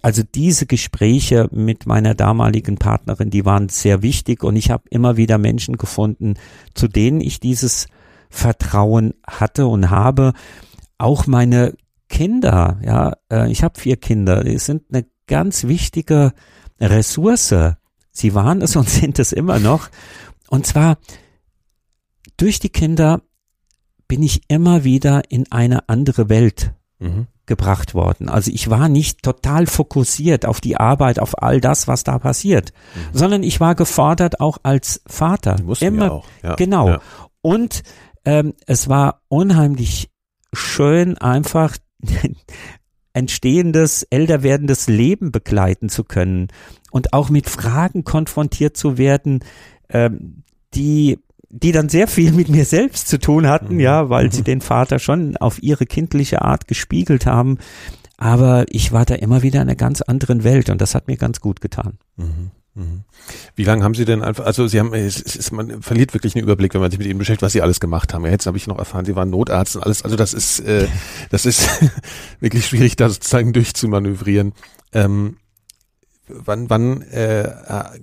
Also diese Gespräche mit meiner damaligen Partnerin, die waren sehr wichtig und ich habe immer wieder Menschen gefunden, zu denen ich dieses Vertrauen hatte und habe. Auch meine Kinder, ja, ich habe 4 Kinder, die sind eine ganz wichtige Ressource. Sie waren es und sind es immer noch. Und zwar, durch die Kinder bin ich immer wieder in eine andere Welt gebracht worden. Also ich war nicht total fokussiert auf die Arbeit, auf all das, was da passiert, sondern ich war gefordert auch als Vater. Immer, ja auch. Ja, genau. Ja. Und es war unheimlich schön, einfach entstehendes, älter werdendes Leben begleiten zu können und auch mit Fragen konfrontiert zu werden, die dann sehr viel mit mir selbst zu tun hatten, ja, weil sie den Vater schon auf ihre kindliche Art gespiegelt haben. Aber ich war da immer wieder in einer ganz anderen Welt und das hat mir ganz gut getan. Wie lange haben Sie denn einfach, also Sie haben, man verliert wirklich einen Überblick, wenn man sich mit Ihnen beschäftigt, was Sie alles gemacht haben. Ja, jetzt habe ich noch erfahren, Sie waren Notarzt und alles, also das ist wirklich schwierig, da sozusagen durchzumanövrieren. Wann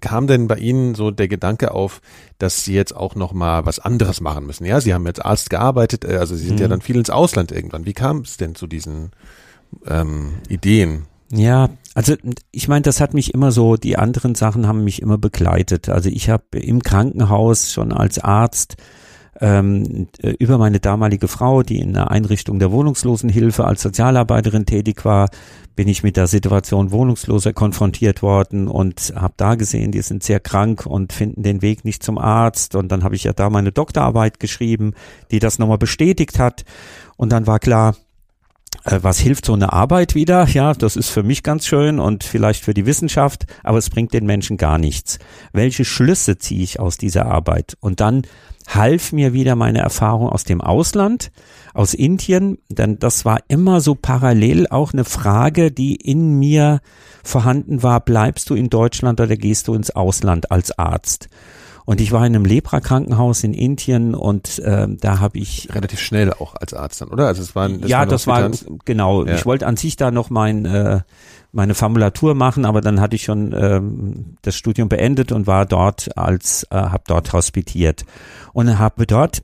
kam denn bei Ihnen so der Gedanke auf, dass Sie jetzt auch nochmal was anderes machen müssen? Ja, Sie haben jetzt Arzt gearbeitet, also Sie sind ja dann viel ins Ausland irgendwann. Wie kam es denn zu diesen Ideen? Ja, also ich meine, das hat mich immer so, die anderen Sachen haben mich immer begleitet. Also ich habe im Krankenhaus schon als Arzt über meine damalige Frau, die in der Einrichtung der Wohnungslosenhilfe als Sozialarbeiterin tätig war, bin ich mit der Situation Wohnungsloser konfrontiert worden und habe da gesehen, die sind sehr krank und finden den Weg nicht zum Arzt. Und dann habe ich ja da meine Doktorarbeit geschrieben, die das nochmal bestätigt hat. Und dann war klar, was hilft so eine Arbeit wieder? Ja, das ist für mich ganz schön und vielleicht für die Wissenschaft, aber es bringt den Menschen gar nichts. Welche Schlüsse ziehe ich aus dieser Arbeit? Und dann half mir wieder meine Erfahrung aus dem Ausland, aus Indien, denn das war immer so parallel auch eine Frage, die in mir vorhanden war, bleibst du in Deutschland oder gehst du ins Ausland als Arzt? Und ich war in einem Lepra-Krankenhaus in Indien und da habe ich relativ schnell auch als Arzt dann, oder? Also es waren genau. Ja. Ich wollte an sich da noch meine Formulatur machen, aber dann hatte ich schon das Studium beendet und war dort als habe dort hospitiert und habe dort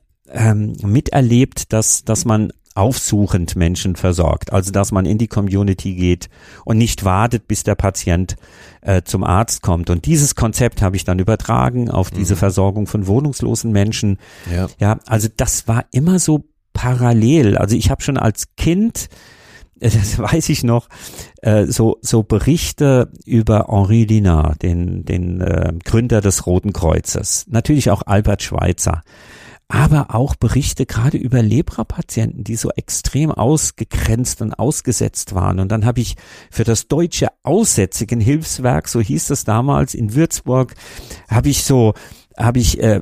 miterlebt, dass man aufsuchend Menschen versorgt, also dass man in die Community geht und nicht wartet, bis der Patient zum Arzt kommt. Und dieses Konzept habe ich dann übertragen auf diese Versorgung von wohnungslosen Menschen. Ja, also das war immer so parallel. Also ich habe schon als Kind, das weiß ich noch, so Berichte über Henri Dunant, den Gründer des Roten Kreuzes, natürlich auch Albert Schweitzer. Aber auch Berichte gerade über Lepra-Patienten, die so extrem ausgegrenzt und ausgesetzt waren. Und dann habe ich für das Deutsche Aussätzigenhilfswerk, so hieß das damals in Würzburg, habe ich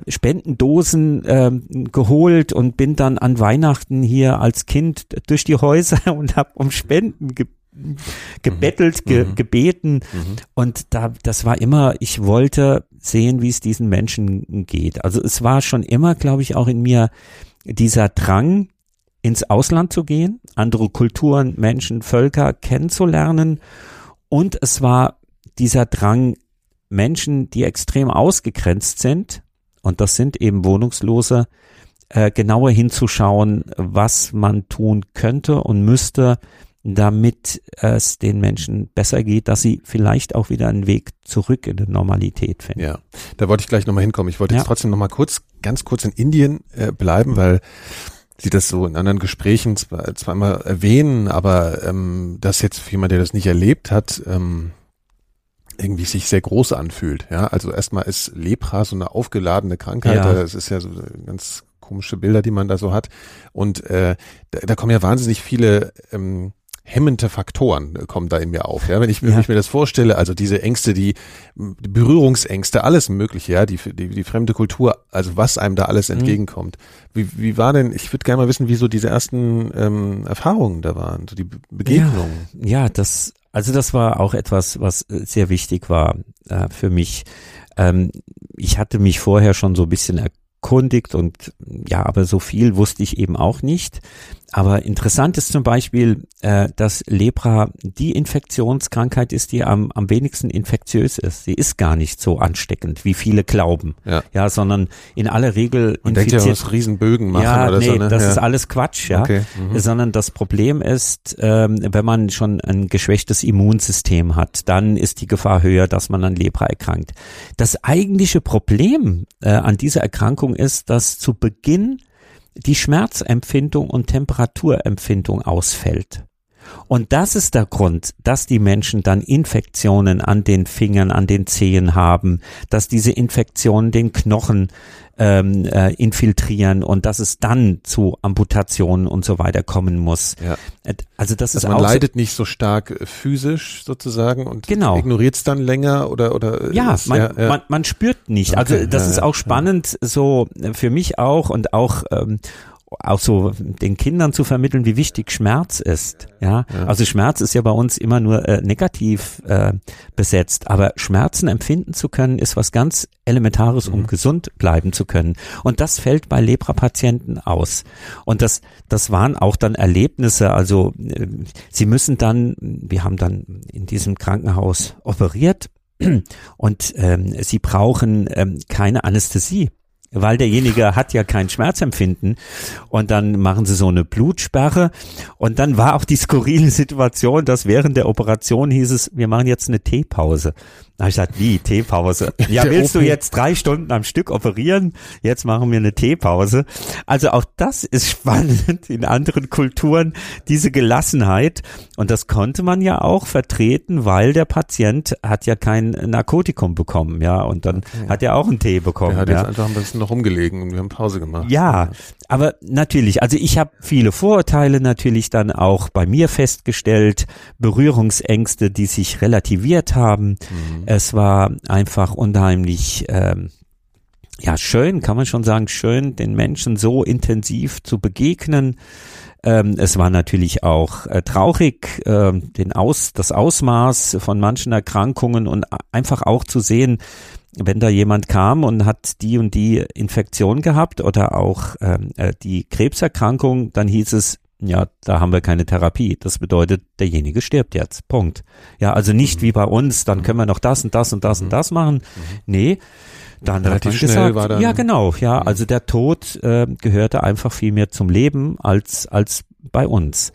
Spendendosen geholt und bin dann an Weihnachten hier als Kind durch die Häuser und habe um Spenden gebettelt, gebeten. Und das war immer, ich wollte sehen, wie es diesen Menschen geht. Also es war schon immer, glaube ich, auch in mir dieser Drang, ins Ausland zu gehen, andere Kulturen, Menschen, Völker kennenzulernen. Und es war dieser Drang, Menschen, die extrem ausgegrenzt sind, und das sind eben Wohnungslose, genauer hinzuschauen, was man tun könnte und müsste, damit es den Menschen besser geht, dass sie vielleicht auch wieder einen Weg zurück in die Normalität finden. Ja, da wollte ich gleich nochmal hinkommen. Ich wollte jetzt trotzdem nochmal ganz kurz in Indien bleiben, weil Sie das so in anderen Gesprächen zweimal erwähnen, aber das jetzt für jemand, der das nicht erlebt hat, irgendwie sich sehr groß anfühlt. Ja, also erstmal ist Lepra so eine aufgeladene Krankheit. Ja. Das ist ja so ganz komische Bilder, die man da so hat. Und da kommen ja wahnsinnig viele hemmende Faktoren kommen da in mir auf, ja, wenn ich mir das vorstelle, also diese Ängste, die Berührungsängste, alles mögliche, ja, die fremde Kultur, also was einem da alles entgegenkommt. Wie war denn, ich würde gerne mal wissen, wie so diese ersten Erfahrungen da waren, so die Begegnungen. Ja, das war auch etwas, was sehr wichtig war für mich. Ich hatte mich vorher schon so ein bisschen erkundigt und ja, aber so viel wusste ich eben auch nicht. Aber interessant ist zum Beispiel, dass Lepra die Infektionskrankheit ist, die am wenigsten infektiös ist. Sie ist gar nicht so ansteckend, wie viele glauben. Ja, sondern in aller Regel man infiziert. Man denkt ja, was Riesenbögen machen oder so. Ne? Das ist alles Quatsch, ja. Okay. Sondern das Problem ist, wenn man schon ein geschwächtes Immunsystem hat, dann ist die Gefahr höher, dass man an Lepra erkrankt. Das eigentliche Problem an dieser Erkrankung ist, dass zu Beginn die Schmerzempfindung und Temperaturempfindung ausfällt. Und das ist der Grund, dass die Menschen dann Infektionen an den Fingern, an den Zehen haben, dass diese Infektionen den Knochen infiltrieren und dass es dann zu Amputationen und so weiter kommen muss. Ja. Also das ist man leidet nicht so stark physisch sozusagen und ignoriert es dann länger oder man spürt nicht. Okay. Also das ist auch spannend so für mich auch und auch so den Kindern zu vermitteln, wie wichtig Schmerz ist. Ja. Also Schmerz ist ja bei uns immer nur negativ besetzt, aber Schmerzen empfinden zu können, ist was ganz Elementares, um gesund bleiben zu können. Und das fällt bei Lepra-Patienten aus. Und das waren auch dann Erlebnisse. Also wir haben dann in diesem Krankenhaus operiert und sie brauchen keine Anästhesie. Weil derjenige hat ja kein Schmerzempfinden und dann machen sie so eine Blutsperre und dann war auch die skurrile Situation, dass während der Operation hieß es, wir machen jetzt eine Teepause. Da habe ich gesagt, wie, Teepause? Ja, willst du jetzt 3 Stunden am Stück operieren? Jetzt machen wir eine Teepause. Also auch das ist spannend in anderen Kulturen, diese Gelassenheit. Und das konnte man ja auch vertreten, weil der Patient hat ja kein Narkotikum bekommen, ja. Und dann hat er auch einen Tee bekommen. Der hat jetzt einfach ein bisschen noch rumgelegen und wir haben Pause gemacht. Ja, aber natürlich, also ich habe viele Vorurteile natürlich dann auch bei mir festgestellt, Berührungsängste, die sich relativiert haben. Es war einfach unheimlich ja, schön, kann man schon sagen, schön, den Menschen so intensiv zu begegnen. Es war natürlich auch traurig, das Ausmaß von manchen Erkrankungen und einfach auch zu sehen, wenn da jemand kam und hat die und die Infektion gehabt oder auch die Krebserkrankung, dann hieß es, ja, da haben wir keine Therapie. Das bedeutet, derjenige stirbt jetzt. Punkt. Ja, also nicht wie bei uns, dann können wir noch das und das und das und das machen. Nee, dann hat man gesagt, ja genau, ja, also der Tod gehörte einfach viel mehr zum Leben als bei uns.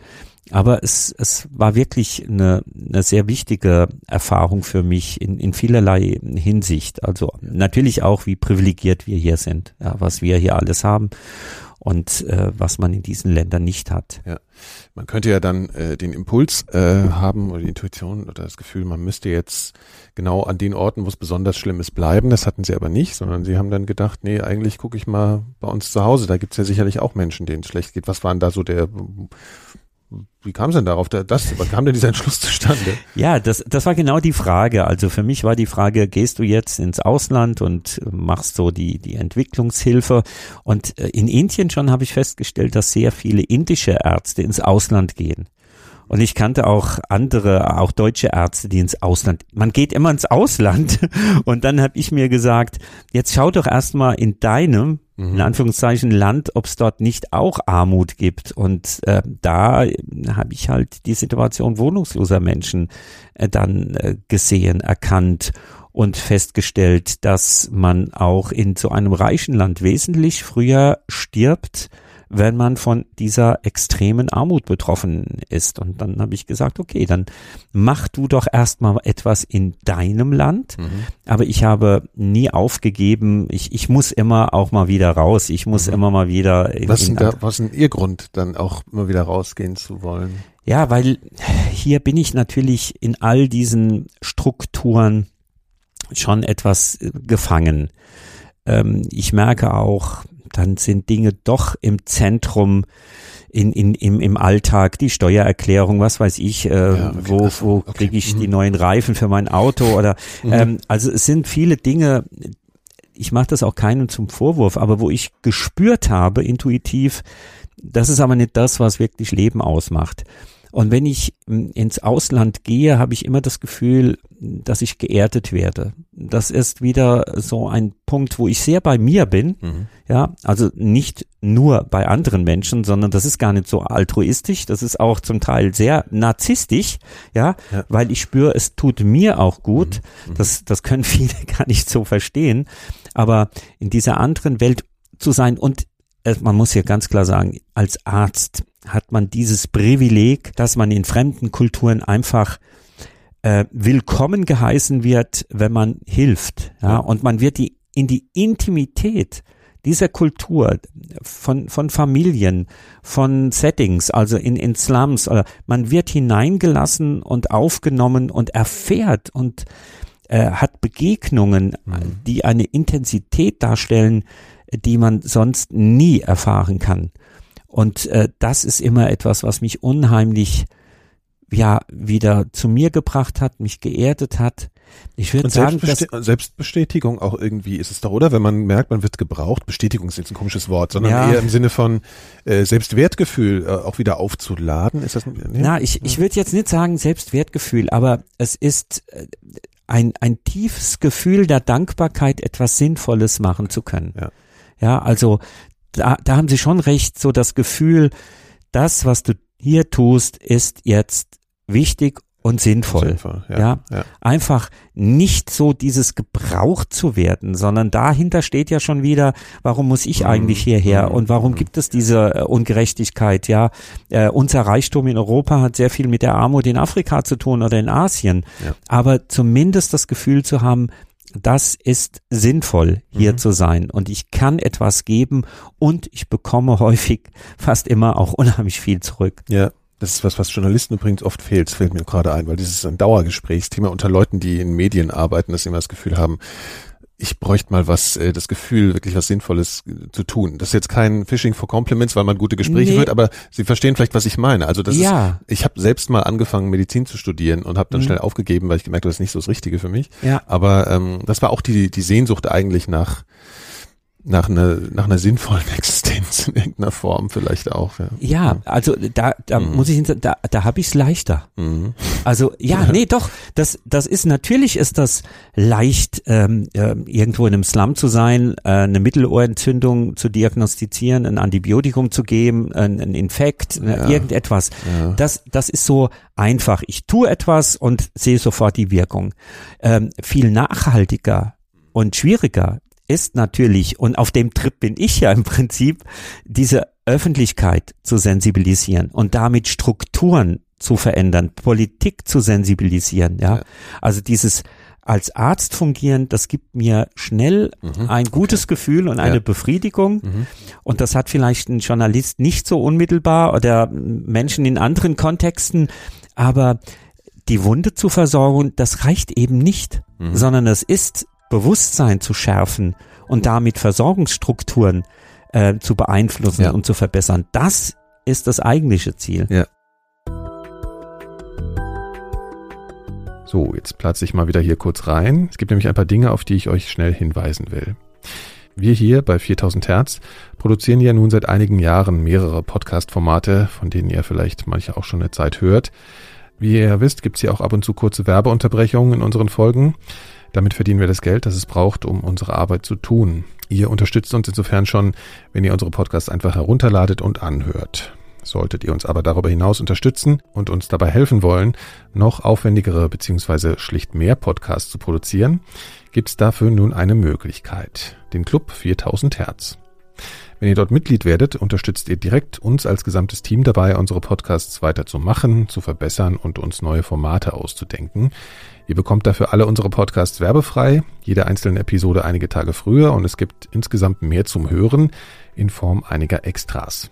Aber es war wirklich eine sehr wichtige Erfahrung für mich in vielerlei Hinsicht. Also natürlich auch, wie privilegiert wir hier sind, ja, was wir hier alles haben und was man in diesen Ländern nicht hat. Ja. Man könnte ja dann den Impuls haben oder die Intuition oder das Gefühl, man müsste jetzt genau an den Orten, wo es besonders schlimm ist, bleiben. Das hatten sie aber nicht, sondern sie haben dann gedacht, nee, eigentlich gucke ich mal bei uns zu Hause. Da gibt es ja sicherlich auch Menschen, denen es schlecht geht. Was waren da so wie kam es denn darauf? Wann kam denn dieser Entschluss zustande? Ja, das war genau die Frage. Also für mich war die Frage, gehst du jetzt ins Ausland und machst so die Entwicklungshilfe? Und in Indien schon habe ich festgestellt, dass sehr viele indische Ärzte ins Ausland gehen. Und ich kannte auch andere, auch deutsche Ärzte, die ins Ausland, man geht immer ins Ausland. Und dann habe ich mir gesagt, jetzt schau doch erstmal in deinem, in Anführungszeichen, Land, ob es dort nicht auch Armut gibt. Und da habe ich halt die Situation wohnungsloser Menschen dann gesehen, erkannt und festgestellt, dass man auch in so einem reichen Land wesentlich früher stirbt, wenn man von dieser extremen Armut betroffen ist. Und dann habe ich gesagt, okay, dann mach du doch erstmal etwas in deinem Land. Aber ich habe nie aufgegeben, ich muss immer auch mal wieder raus. Ich muss immer mal wieder. Was ist denn Ihr Grund, dann auch mal wieder rausgehen zu wollen? Ja, weil hier bin ich natürlich in all diesen Strukturen schon etwas gefangen. Ich merke auch, dann sind Dinge doch im Zentrum, im Alltag, die Steuererklärung, was weiß ich, ja, okay, wo kriege ich die neuen Reifen für mein Auto oder also es sind viele Dinge, ich mache das auch keinem zum Vorwurf, aber wo ich gespürt habe, intuitiv, das ist aber nicht das, was wirklich Leben ausmacht. Und wenn ich ins Ausland gehe, habe ich immer das Gefühl, dass ich geerdet werde. Das ist wieder so ein Punkt, wo ich sehr bei mir bin. Ja, also nicht nur bei anderen Menschen, sondern das ist gar nicht so altruistisch. Das ist auch zum Teil sehr narzisstisch, ja. Weil ich spüre, es tut mir auch gut. Das können viele gar nicht so verstehen. Aber in dieser anderen Welt zu sein und man muss hier ganz klar sagen, als Arzt hat man dieses Privileg, dass man in fremden Kulturen einfach willkommen geheißen wird, wenn man hilft. Ja? Und man wird in die Intimität dieser Kultur, von Familien, von Settings, also in Slums, oder man wird hineingelassen und aufgenommen und erfährt und hat Begegnungen, die eine Intensität darstellen, die man sonst nie erfahren kann. Und das ist immer etwas, was mich unheimlich wieder zu mir gebracht hat, mich geerdet hat. Ich würde sagen, Selbstbestätigung auch irgendwie ist es doch, oder? Wenn man merkt, man wird gebraucht, Bestätigung ist jetzt ein komisches Wort, sondern eher im Sinne von Selbstwertgefühl auch wieder aufzuladen. Ist das? Na, ich würde jetzt nicht sagen Selbstwertgefühl, aber es ist ein tiefes Gefühl der Dankbarkeit, etwas Sinnvolles machen zu können. Ja, also da haben Sie schon recht, so das Gefühl, das, was du hier tust, ist jetzt wichtig und sinnvoll. Ja. Einfach nicht so dieses gebraucht zu werden, sondern dahinter steht ja schon wieder, warum muss ich eigentlich hierher und warum gibt es diese Ungerechtigkeit? Ja, unser Reichtum in Europa hat sehr viel mit der Armut in Afrika zu tun oder in Asien. Ja. Aber zumindest das Gefühl zu haben, das ist sinnvoll, hier zu sein und ich kann etwas geben und ich bekomme häufig, fast immer auch unheimlich viel zurück. Ja. Das ist was Journalisten übrigens oft fehlt, das fällt mir gerade ein, weil dieses ein Dauergesprächsthema unter Leuten, die in Medien arbeiten, dass sie immer das Gefühl haben, ich bräuchte mal das Gefühl, wirklich was Sinnvolles zu tun. Das ist jetzt kein Fishing for Compliments, weil man gute Gespräche führt, aber Sie verstehen vielleicht, was ich meine. Also das ist, ich habe selbst mal angefangen, Medizin zu studieren und habe dann schnell aufgegeben, weil ich gemerkt habe, das ist nicht so das Richtige für mich. Ja. Aber das war auch die Sehnsucht eigentlich nach Nach einer sinnvollen Existenz in irgendeiner Form vielleicht auch. Ja, ja, also da muss ich hinter, da habe ich es leichter. Mhm. Also ja, nee, doch, das ist, natürlich ist das leicht, irgendwo in einem Slum zu sein, eine Mittelohrentzündung zu diagnostizieren, ein Antibiotikum zu geben, ein Infekt, irgendetwas. Ja. Das ist so einfach. Ich tue etwas und sehe sofort die Wirkung. Viel nachhaltiger und schwieriger ist natürlich, und auf dem Trip bin ich ja im Prinzip, diese Öffentlichkeit zu sensibilisieren und damit Strukturen zu verändern, Politik zu sensibilisieren, ja. Also dieses als Arzt fungieren, das gibt mir schnell ein gutes Gefühl und eine Befriedigung. Mhm. Und das hat vielleicht ein Journalist nicht so unmittelbar oder Menschen in anderen Kontexten, aber die Wunde zu versorgen, das reicht eben nicht, sondern es ist Bewusstsein zu schärfen und damit Versorgungsstrukturen zu beeinflussen und zu verbessern. Das ist das eigentliche Ziel. Ja. So, jetzt platze ich mal wieder hier kurz rein. Es gibt nämlich ein paar Dinge, auf die ich euch schnell hinweisen will. Wir hier bei 4000 Hertz produzieren ja nun seit einigen Jahren mehrere Podcast-Formate, von denen ihr vielleicht manche auch schon eine Zeit hört. Wie ihr ja wisst, gibt es hier auch ab und zu kurze Werbeunterbrechungen in unseren Folgen. Damit verdienen wir das Geld, das es braucht, um unsere Arbeit zu tun. Ihr unterstützt uns insofern schon, wenn ihr unsere Podcasts einfach herunterladet und anhört. Solltet ihr uns aber darüber hinaus unterstützen und uns dabei helfen wollen, noch aufwendigere bzw. schlicht mehr Podcasts zu produzieren, gibt es dafür nun eine Möglichkeit. Den Club 4000 Hertz. Wenn ihr dort Mitglied werdet, unterstützt ihr direkt uns als gesamtes Team dabei, unsere Podcasts weiter zu machen, zu verbessern und uns neue Formate auszudenken. Ihr bekommt dafür alle unsere Podcasts werbefrei, jede einzelne Episode einige Tage früher, und es gibt insgesamt mehr zum Hören in Form einiger Extras.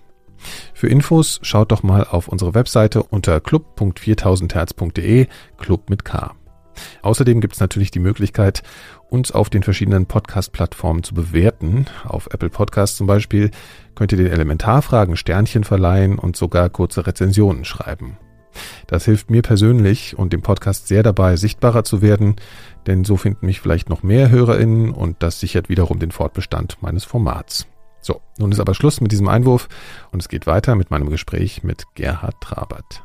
Für Infos schaut doch mal auf unsere Webseite unter club.4000herz.de, Club mit K. Außerdem gibt es natürlich die Möglichkeit, uns auf den verschiedenen Podcast-Plattformen zu bewerten. Auf Apple Podcasts zum Beispiel könnt ihr den Elementarfragen Sternchen verleihen und sogar kurze Rezensionen schreiben. Das hilft mir persönlich und dem Podcast sehr dabei, sichtbarer zu werden, denn so finden mich vielleicht noch mehr HörerInnen, und das sichert wiederum den Fortbestand meines Formats. So, nun ist aber Schluss mit diesem Einwurf und es geht weiter mit meinem Gespräch mit Gerhard Trabert.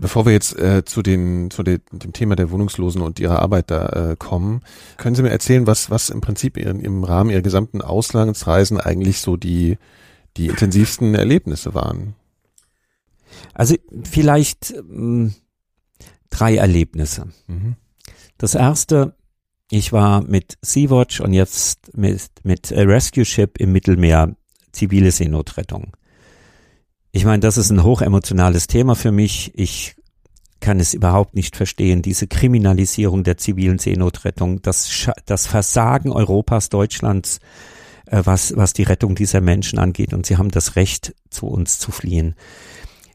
Bevor wir jetzt zu dem Thema der Wohnungslosen und ihrer Arbeit da kommen, können Sie mir erzählen, was im Prinzip im Rahmen Ihrer gesamten Auslandsreisen eigentlich so die intensivsten Erlebnisse waren? Also vielleicht 3 Erlebnisse. Mhm. Das erste, ich war mit Sea-Watch und jetzt mit Rescue Ship im Mittelmeer, zivile Seenotrettung. Ich meine, das ist ein hochemotionales Thema für mich. Ich kann es überhaupt nicht verstehen, diese Kriminalisierung der zivilen Seenotrettung, das Versagen Europas, Deutschlands, was die Rettung dieser Menschen angeht. Und sie haben das Recht, zu uns zu fliehen.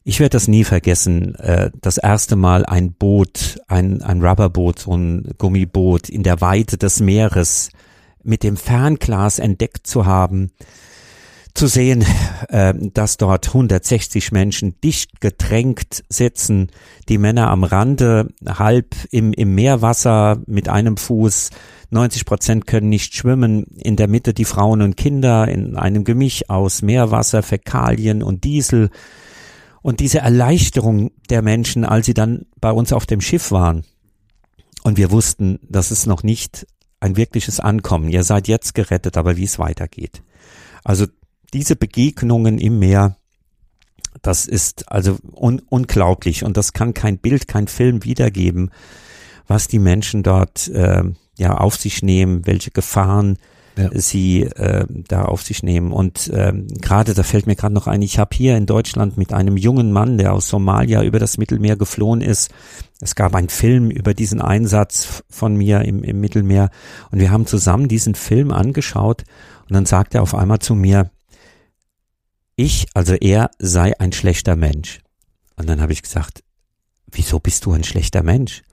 Ich werde das nie vergessen. Das erste Mal ein Boot, ein Rubberboot, so ein Gummiboot in der Weite des Meeres mit dem Fernglas entdeckt zu haben, zu sehen, dass dort 160 Menschen dicht gedrängt sitzen, die Männer am Rande, halb im Meerwasser mit einem Fuß, 90% können nicht schwimmen, in der Mitte die Frauen und Kinder in einem Gemisch aus Meerwasser, Fäkalien und Diesel. Und diese Erleichterung der Menschen, als sie dann bei uns auf dem Schiff waren und wir wussten, das ist noch nicht ein wirkliches Ankommen, ihr seid jetzt gerettet, aber wie es weitergeht. Also diese Begegnungen im Meer, das ist also unglaublich, und das kann kein Bild, kein Film wiedergeben, was die Menschen dort auf sich nehmen, welche Gefahren sie da auf sich nehmen. Und gerade, da fällt mir gerade noch ein, ich habe hier in Deutschland mit einem jungen Mann, der aus Somalia über das Mittelmeer geflohen ist, es gab einen Film über diesen Einsatz von mir im Mittelmeer, und wir haben zusammen diesen Film angeschaut, und dann sagt er auf einmal zu mir, er sei ein schlechter Mensch. Und dann habe ich gesagt, wieso bist du ein schlechter Mensch?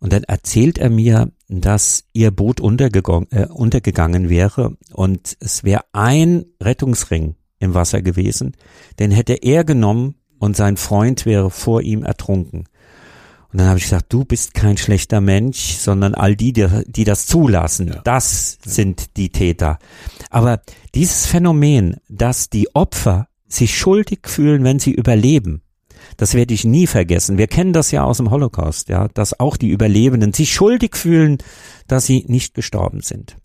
Und dann erzählt er mir, dass ihr Boot untergegangen wäre und es wäre ein Rettungsring im Wasser gewesen, den hätte er genommen und sein Freund wäre vor ihm ertrunken. Und dann habe ich gesagt, du bist kein schlechter Mensch, sondern all die, die das zulassen, ja, das sind die Täter. Aber dieses Phänomen, dass die Opfer sich schuldig fühlen, wenn sie überleben, das werde ich nie vergessen. Wir kennen das ja aus dem Holocaust, ja, dass auch die Überlebenden sich schuldig fühlen, dass sie nicht gestorben sind.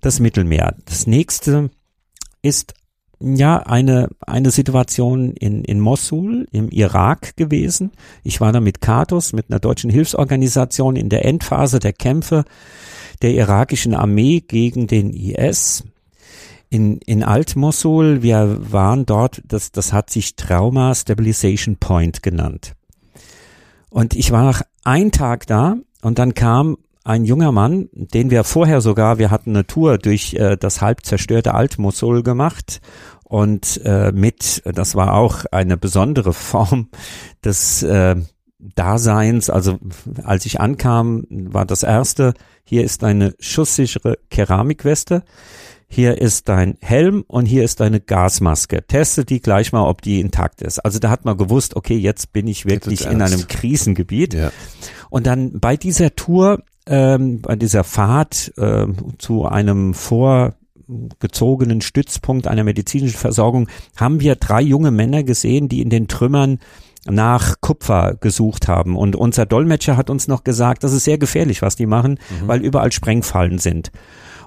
Das Mittelmeer. Das nächste ist ja eine Situation in Mossul im Irak gewesen. Ich war da mit Katos, mit einer deutschen Hilfsorganisation in der Endphase der Kämpfe der irakischen Armee gegen den IS. In Alt-Mosul, wir waren dort, das hat sich Trauma Stabilization Point genannt. Und ich war nach einem Tag da und dann kam ein junger Mann, den wir vorher sogar, wir hatten eine Tour durch das halb zerstörte Alt-Mosul gemacht und das war auch eine besondere Form des Daseins. Also als ich ankam, war das Erste, hier ist eine schusssichere Keramikweste. Hier ist dein Helm und hier ist deine Gasmaske. Teste die gleich mal, ob die intakt ist. Also da hat man gewusst, okay, jetzt bin ich wirklich in einem Krisengebiet. Ja. Und dann bei dieser Tour, bei dieser Fahrt zu einem vorgezogenen Stützpunkt einer medizinischen Versorgung, haben wir drei junge Männer gesehen, die in den Trümmern nach Kupfer gesucht haben. Und unser Dolmetscher hat uns noch gesagt, das ist sehr gefährlich, was die machen, weil überall Sprengfallen sind.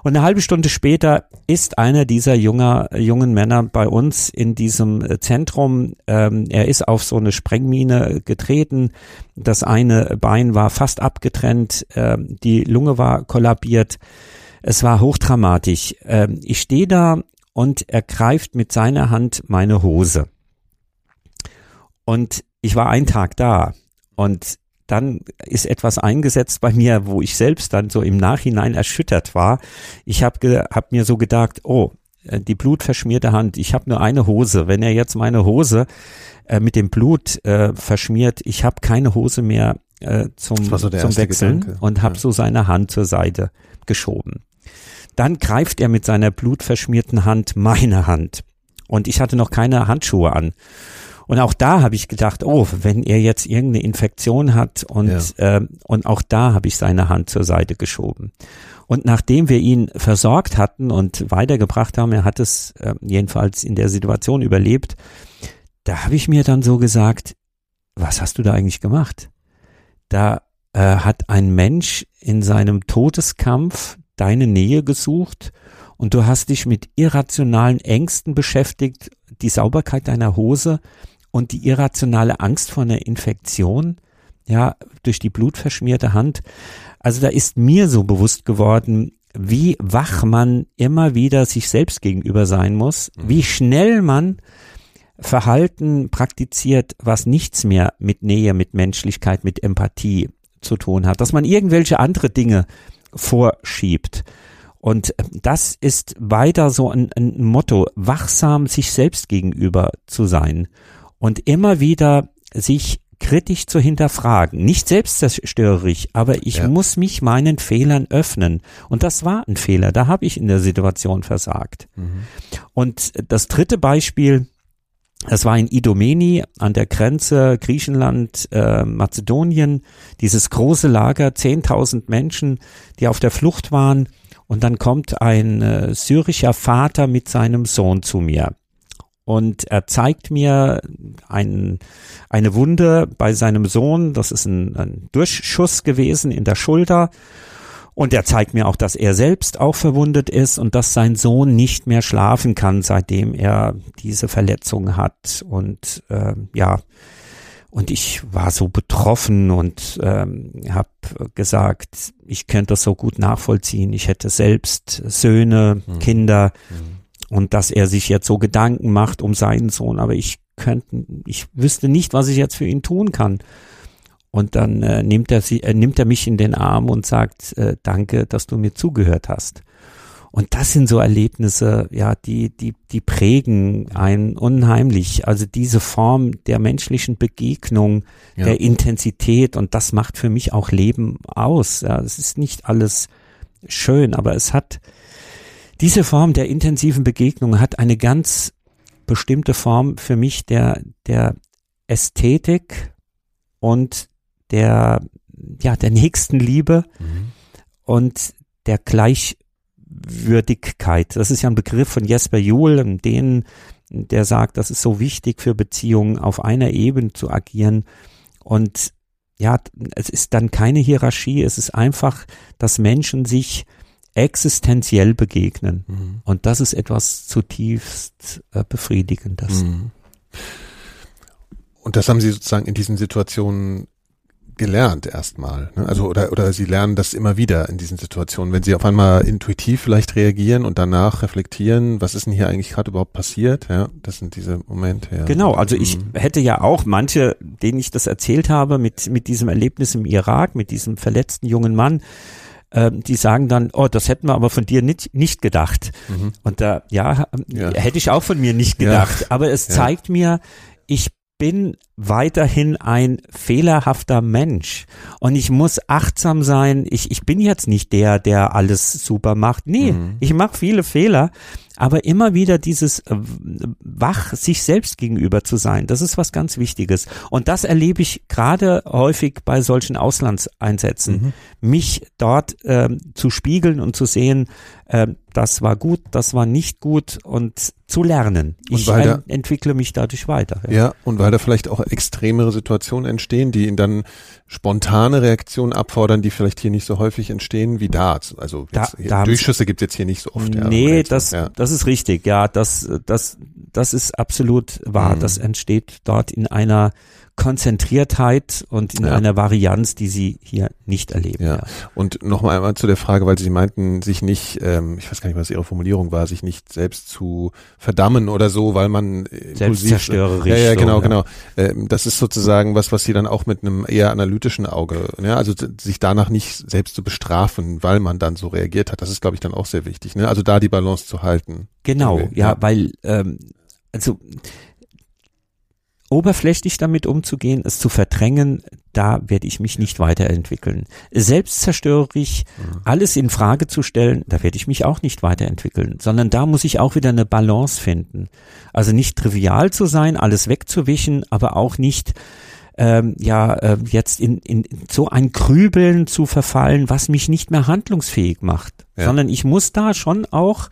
Und eine halbe Stunde später ist einer dieser jungen Männer bei uns in diesem Zentrum. Er ist auf so eine Sprengmine getreten. Das eine Bein war fast abgetrennt. Die Lunge war kollabiert. Es war hochdramatisch. Ich stehe da und er greift mit seiner Hand meine Hose. Und ich war einen Tag da und dann ist etwas eingesetzt bei mir, wo ich selbst dann so im Nachhinein erschüttert war. Ich hab mir so gedacht, oh, die blutverschmierte Hand, ich habe nur eine Hose. Wenn er jetzt meine Hose mit dem Blut verschmiert, ich habe keine Hose mehr zum Wechseln, Gedanke. Und habe so seine Hand zur Seite geschoben. Dann greift er mit seiner blutverschmierten Hand meine Hand und ich hatte noch keine Handschuhe an. Und auch da habe ich gedacht, oh, wenn er jetzt irgendeine Infektion hat und auch da habe ich seine Hand zur Seite geschoben. Und nachdem wir ihn versorgt hatten und weitergebracht haben, er hat es jedenfalls in der Situation überlebt, da habe ich mir dann so gesagt, was hast du da eigentlich gemacht? Da hat ein Mensch in seinem Todeskampf deine Nähe gesucht und du hast dich mit irrationalen Ängsten beschäftigt, die Sauberkeit deiner Hose und die irrationale Angst vor einer Infektion, ja, durch die blutverschmierte Hand. Also da ist mir so bewusst geworden, wie wach man immer wieder sich selbst gegenüber sein muss, wie schnell man Verhalten praktiziert, was nichts mehr mit Nähe, mit Menschlichkeit, mit Empathie zu tun hat, dass man irgendwelche andere Dinge vorschiebt. Und das ist weiter so ein Motto, wachsam sich selbst gegenüber zu sein und immer wieder sich kritisch zu hinterfragen. Nicht selbstzerstörerisch, aber ich muss mich meinen Fehlern öffnen. Und das war ein Fehler, da habe ich in der Situation versagt. Und das dritte Beispiel, das war in Idomeni an der Grenze Griechenland, Mazedonien, dieses große Lager, 10.000 Menschen, die auf der Flucht waren. Und dann kommt ein syrischer Vater mit seinem Sohn zu mir und er zeigt mir eine Wunde bei seinem Sohn, das ist ein Durchschuss gewesen in der Schulter und er zeigt mir auch, dass er selbst auch verwundet ist und dass sein Sohn nicht mehr schlafen kann, seitdem er diese Verletzung hat und Und ich war so betroffen und habe gesagt, ich könnte das so gut nachvollziehen. Ich hätte selbst Söhne, Kinder und dass er sich jetzt so Gedanken macht um seinen Sohn. Aber ich wüsste nicht, was ich jetzt für ihn tun kann. Und dann nimmt er mich in den Arm und sagt, danke, dass du mir zugehört hast. Und das sind so Erlebnisse, ja, die prägen einen unheimlich. Also diese Form der menschlichen Begegnung, der Intensität, und das macht für mich auch Leben aus. Ja, es ist nicht alles schön, aber es hat, diese Form der intensiven Begegnung hat eine ganz bestimmte Form für mich der Ästhetik und der Nächstenliebe und der Gleichwürdigkeit. Das ist ja ein Begriff von Jesper Juhl, in denen, der sagt, das ist so wichtig für Beziehungen, auf einer Ebene zu agieren. Und ja, es ist dann keine Hierarchie, es ist einfach, dass Menschen sich existenziell begegnen. Mhm. Und das ist etwas zutiefst Befriedigendes. Mhm. Und das haben Sie sozusagen in diesen Situationen gelernt erstmal, ne? Also oder Sie lernen das immer wieder in diesen Situationen, wenn Sie auf einmal intuitiv vielleicht reagieren und danach reflektieren, was ist denn hier eigentlich gerade überhaupt passiert? Ja, das sind diese Momente. Ja. Genau, also ich hätte ja auch manche, denen ich das erzählt habe, mit diesem Erlebnis im Irak, mit diesem verletzten jungen Mann, die sagen dann, oh, das hätten wir aber von dir nicht gedacht. Mhm. Und da, hätte ich auch von mir nicht gedacht. Ja. Aber es zeigt mir, ich bin weiterhin ein fehlerhafter Mensch und ich muss achtsam sein. Ich bin jetzt nicht der alles super macht. Nee, ich mache viele Fehler, aber immer wieder dieses wach sich selbst gegenüber zu sein, das ist was ganz Wichtiges. Und das erlebe ich gerade häufig bei solchen Auslandseinsätzen. Mich dort zu spiegeln und zu sehen, das war gut, das war nicht gut und zu lernen. Ich entwickle mich dadurch weiter. Ja, und weil da vielleicht auch extremere Situationen entstehen, die dann spontane Reaktionen abfordern, die vielleicht hier nicht so häufig entstehen wie da. Also Durchschüsse gibt es jetzt hier nicht so oft. Nee, das ist richtig. Ja, das ist absolut wahr. Mhm. Das entsteht dort in einer Konzentriertheit und in einer Varianz, die Sie hier nicht erleben. Ja. Und nochmal einmal zu der Frage, weil Sie meinten, sich nicht, ich weiß gar nicht, was Ihre Formulierung war, sich nicht selbst zu verdammen oder so, weil man selbstzerstörerisch. Genau. Das ist sozusagen was Sie dann auch mit einem eher analytischen Auge, ne? Also sich danach nicht selbst zu bestrafen, weil man dann so reagiert hat. Das ist, glaube ich, dann auch sehr wichtig, ne? Also da die Balance zu halten. Genau, okay. Weil also oberflächlich damit umzugehen, es zu verdrängen, da werde ich mich nicht weiterentwickeln. Selbstzerstörerisch, alles in Frage zu stellen, da werde ich mich auch nicht weiterentwickeln, sondern da muss ich auch wieder eine Balance finden. Also nicht trivial zu sein, alles wegzuwischen, aber auch nicht jetzt in so ein Grübeln zu verfallen, was mich nicht mehr handlungsfähig macht, sondern ich muss da schon auch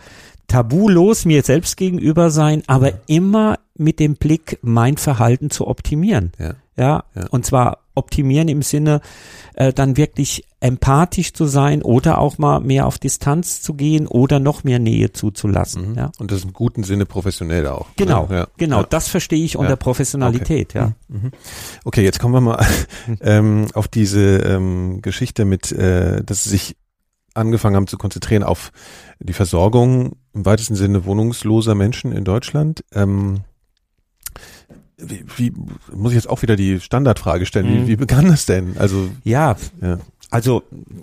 tabulos mir selbst gegenüber sein, aber immer mit dem Blick, mein Verhalten zu optimieren. Ja. Und zwar optimieren im Sinne, dann wirklich empathisch zu sein oder auch mal mehr auf Distanz zu gehen oder noch mehr Nähe zuzulassen. Mhm. Ja. Und das im guten Sinne professionell auch. Genau, ne? Ja. Das verstehe ich unter Professionalität. Okay. Ja. Mhm. Okay, jetzt kommen wir mal auf diese Geschichte mit, dass Sie sich angefangen haben zu konzentrieren auf die Versorgung im weitesten Sinne wohnungsloser Menschen in Deutschland. Wie muss ich jetzt auch wieder die Standardfrage stellen? Wie begann das denn? Also also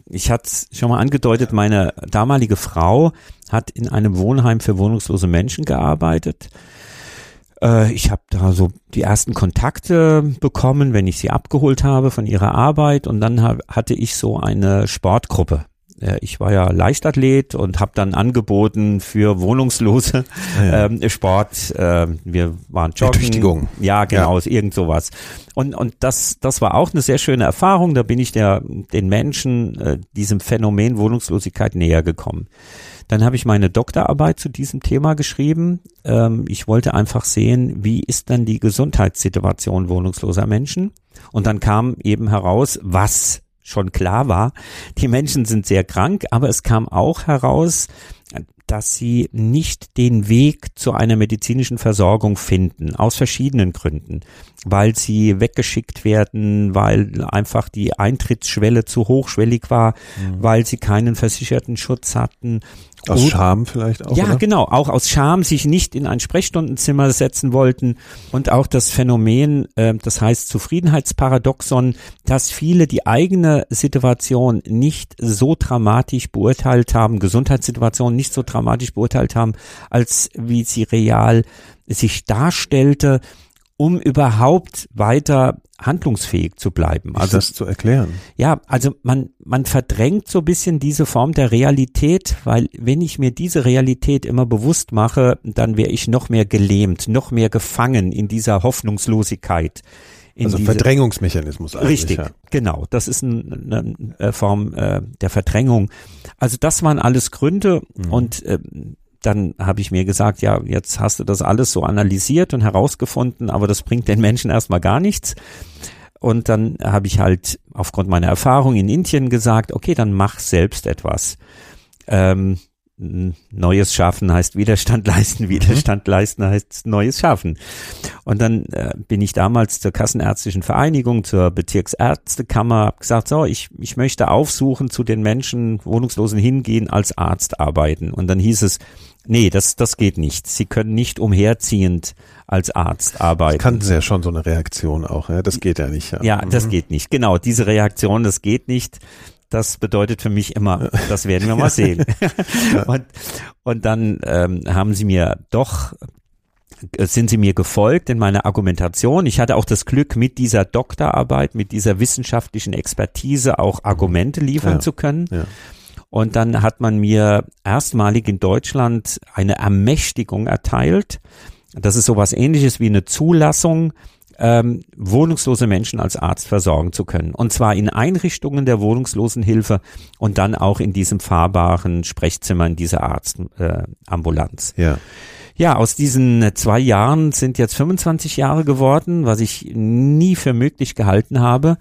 ich hatte es schon mal angedeutet, meine damalige Frau hat in einem Wohnheim für wohnungslose Menschen gearbeitet. Ich habe da so die ersten Kontakte bekommen, wenn ich sie abgeholt habe von ihrer Arbeit, und dann hatte ich so eine Sportgruppe. Ich war ja Leichtathlet und habe dann angeboten für Wohnungslose Sport. Wir waren joggen. Ertüchtigung. Ja, genau, irgend sowas. Und das war auch eine sehr schöne Erfahrung. Da bin ich den Menschen, diesem Phänomen Wohnungslosigkeit näher gekommen. Dann habe ich meine Doktorarbeit zu diesem Thema geschrieben. Ich wollte einfach sehen, wie ist dann die Gesundheitssituation wohnungsloser Menschen? Und dann kam eben heraus, was schon klar war, die Menschen sind sehr krank, aber es kam auch heraus, dass sie nicht den Weg zu einer medizinischen Versorgung finden, aus verschiedenen Gründen, weil sie weggeschickt werden, weil einfach die Eintrittsschwelle zu hochschwellig war, weil sie keinen versicherten Schutz hatten. Aus Scham vielleicht auch? Ja, oder? Genau, auch aus Scham sich nicht in ein Sprechstundenzimmer setzen wollten, und auch das Phänomen, das heißt Zufriedenheitsparadoxon, dass viele die eigene Situation nicht so dramatisch beurteilt haben, Gesundheitssituation nicht so dramatisch beurteilt haben, als wie sie real sich darstellte, um überhaupt weiter handlungsfähig zu bleiben. Also das zu erklären. Ja, also man verdrängt so ein bisschen diese Form der Realität, weil wenn ich mir diese Realität immer bewusst mache, dann wäre ich noch mehr gelähmt, noch mehr gefangen in dieser Hoffnungslosigkeit, Also Verdrängungsmechanismus eigentlich. Richtig, ja. Genau. Das ist eine Form der Verdrängung. Also das waren alles Gründe und dann habe ich mir gesagt, ja, jetzt hast du das alles so analysiert und herausgefunden, aber das bringt den Menschen erstmal gar nichts. Und dann habe ich halt aufgrund meiner Erfahrung in Indien gesagt, okay, dann mach selbst etwas. Neues Schaffen heißt Widerstand leisten, Widerstand leisten heißt Neues Schaffen. Und dann bin ich damals zur Kassenärztlichen Vereinigung, zur Bezirksärztekammer, habe gesagt, so, ich möchte aufsuchen, zu den Menschen, Wohnungslosen hingehen, als Arzt arbeiten. Und dann hieß es, nee, das geht nicht. Sie können nicht umherziehend als Arzt arbeiten. Das kannten Sie ja schon, so eine Reaktion auch. Ja? Das geht ja nicht. Ja, das geht nicht. Genau, diese Reaktion, das geht nicht. Das bedeutet für mich immer, das werden wir mal sehen. Und dann sind sie mir gefolgt in meiner Argumentation. Ich hatte auch das Glück, mit dieser Doktorarbeit, mit dieser wissenschaftlichen Expertise auch Argumente liefern zu können. Ja. Und dann hat man mir erstmalig in Deutschland eine Ermächtigung erteilt. Das ist sowas Ähnliches wie eine Zulassung, wohnungslose Menschen als Arzt versorgen zu können. Und zwar in Einrichtungen der Wohnungslosenhilfe und dann auch in diesem fahrbaren Sprechzimmer in dieser Arztambulanz. Ja, aus diesen 2 Jahren sind jetzt 25 Jahre geworden, was ich nie für möglich gehalten habe.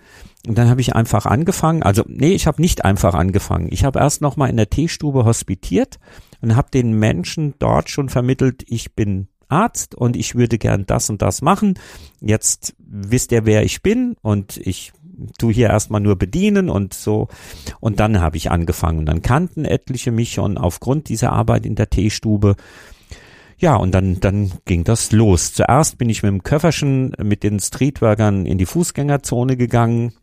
Und dann habe ich einfach angefangen. Also nee, ich habe nicht einfach angefangen. Ich habe erst nochmal in der Teestube hospitiert und habe den Menschen dort schon vermittelt, ich bin Arzt und ich würde gern das und das machen. Jetzt wisst ihr, wer ich bin und ich tue hier erstmal nur bedienen und so. Und dann habe ich angefangen und dann kannten etliche mich und aufgrund dieser Arbeit in der Teestube. Ja, und dann ging das los. Zuerst bin ich mit dem Köfferchen mit den Streetworkern in die Fußgängerzone gegangen.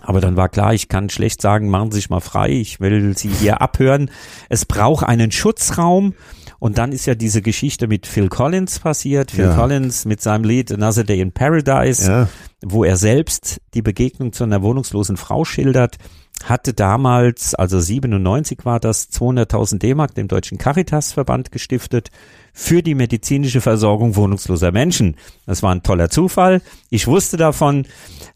Aber dann war klar, ich kann schlecht sagen, machen Sie sich mal frei, ich will Sie hier abhören. Es braucht einen Schutzraum. Und dann ist ja diese Geschichte mit Phil Collins passiert. Phil Collins mit seinem Lied Another Day in Paradise, wo er selbst die Begegnung zu einer wohnungslosen Frau schildert, hatte damals, also 97 war das, 200.000 D-Mark dem Deutschen Caritasverband gestiftet für die medizinische Versorgung wohnungsloser Menschen. Das war ein toller Zufall. Ich wusste davon,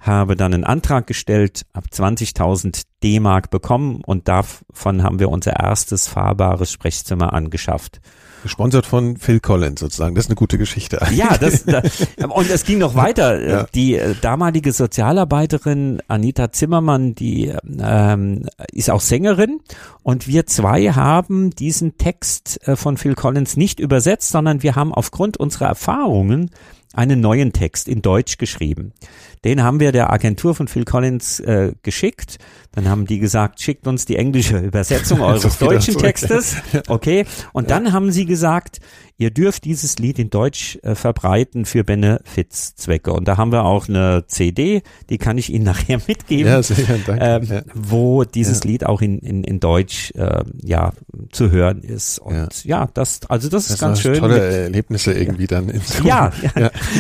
habe dann einen Antrag gestellt, habe 20.000 D-Mark bekommen und davon haben wir unser erstes fahrbares Sprechzimmer angeschafft. Gesponsert von Phil Collins sozusagen. Das ist eine gute Geschichte eigentlich. Ja, und es ging noch weiter. Ja. Die damalige Sozialarbeiterin Anita Zimmermann, die ist auch Sängerin. Und wir zwei haben diesen Text von Phil Collins nicht übersetzt, sondern wir haben aufgrund unserer Erfahrungen einen neuen Text in Deutsch geschrieben. Den haben wir der Agentur von Phil Collins geschickt. Dann haben die gesagt, schickt uns die englische Übersetzung eures deutschen Textes. Okay. Und dann haben sie gesagt, ihr dürft dieses Lied in Deutsch verbreiten für Benefizzwecke. Und da haben wir auch eine CD, die kann ich Ihnen nachher mitgeben, ja, sicher, danke. Wo dieses Lied auch in Deutsch zu hören ist. Und das ist ganz schön. Tolle Erlebnisse irgendwie dann.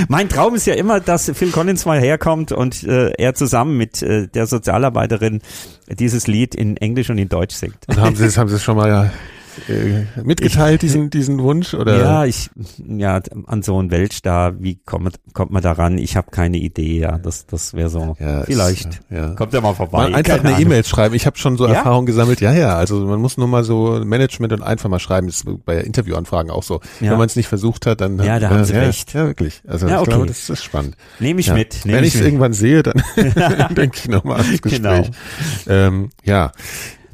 Mein Traum ist ja immer, dass Phil Collins mal herkommt und er zusammen mit der Sozialarbeiterin dieses Lied in Englisch und in Deutsch singt. Und haben Sie es schon mal mitgeteilt, diesen Wunsch? Oder? Ja, an so einen Weltstar, wie kommt man da ran? Ich habe keine Idee, das wäre so, kommt er mal vorbei. Mal einfach eine E-Mail schreiben, ich habe schon so Erfahrung gesammelt, also man muss nur mal so Management und einfach mal schreiben, das ist bei Interviewanfragen auch so. Ja. Wenn man es nicht versucht hat, dann... Ja, da haben Sie recht. Ja, wirklich, also ich glaube, das ist spannend. Nehme ich mit. Wenn ich es irgendwann sehe, dann denke ich nochmal an das Gespräch.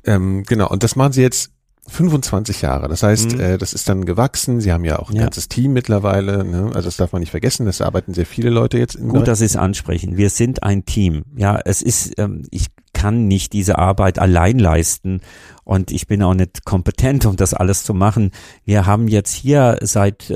Genau. Und das machen Sie jetzt 25 Jahre, das heißt, das ist dann gewachsen, Sie haben ja auch ein ganzes Team mittlerweile, ne? Also das darf man nicht vergessen, es arbeiten sehr viele Leute jetzt. Gut, dass Sie es ansprechen, wir sind ein Team, es ist, ich kann nicht diese Arbeit allein leisten und ich bin auch nicht kompetent, um das alles zu machen. Wir haben jetzt hier seit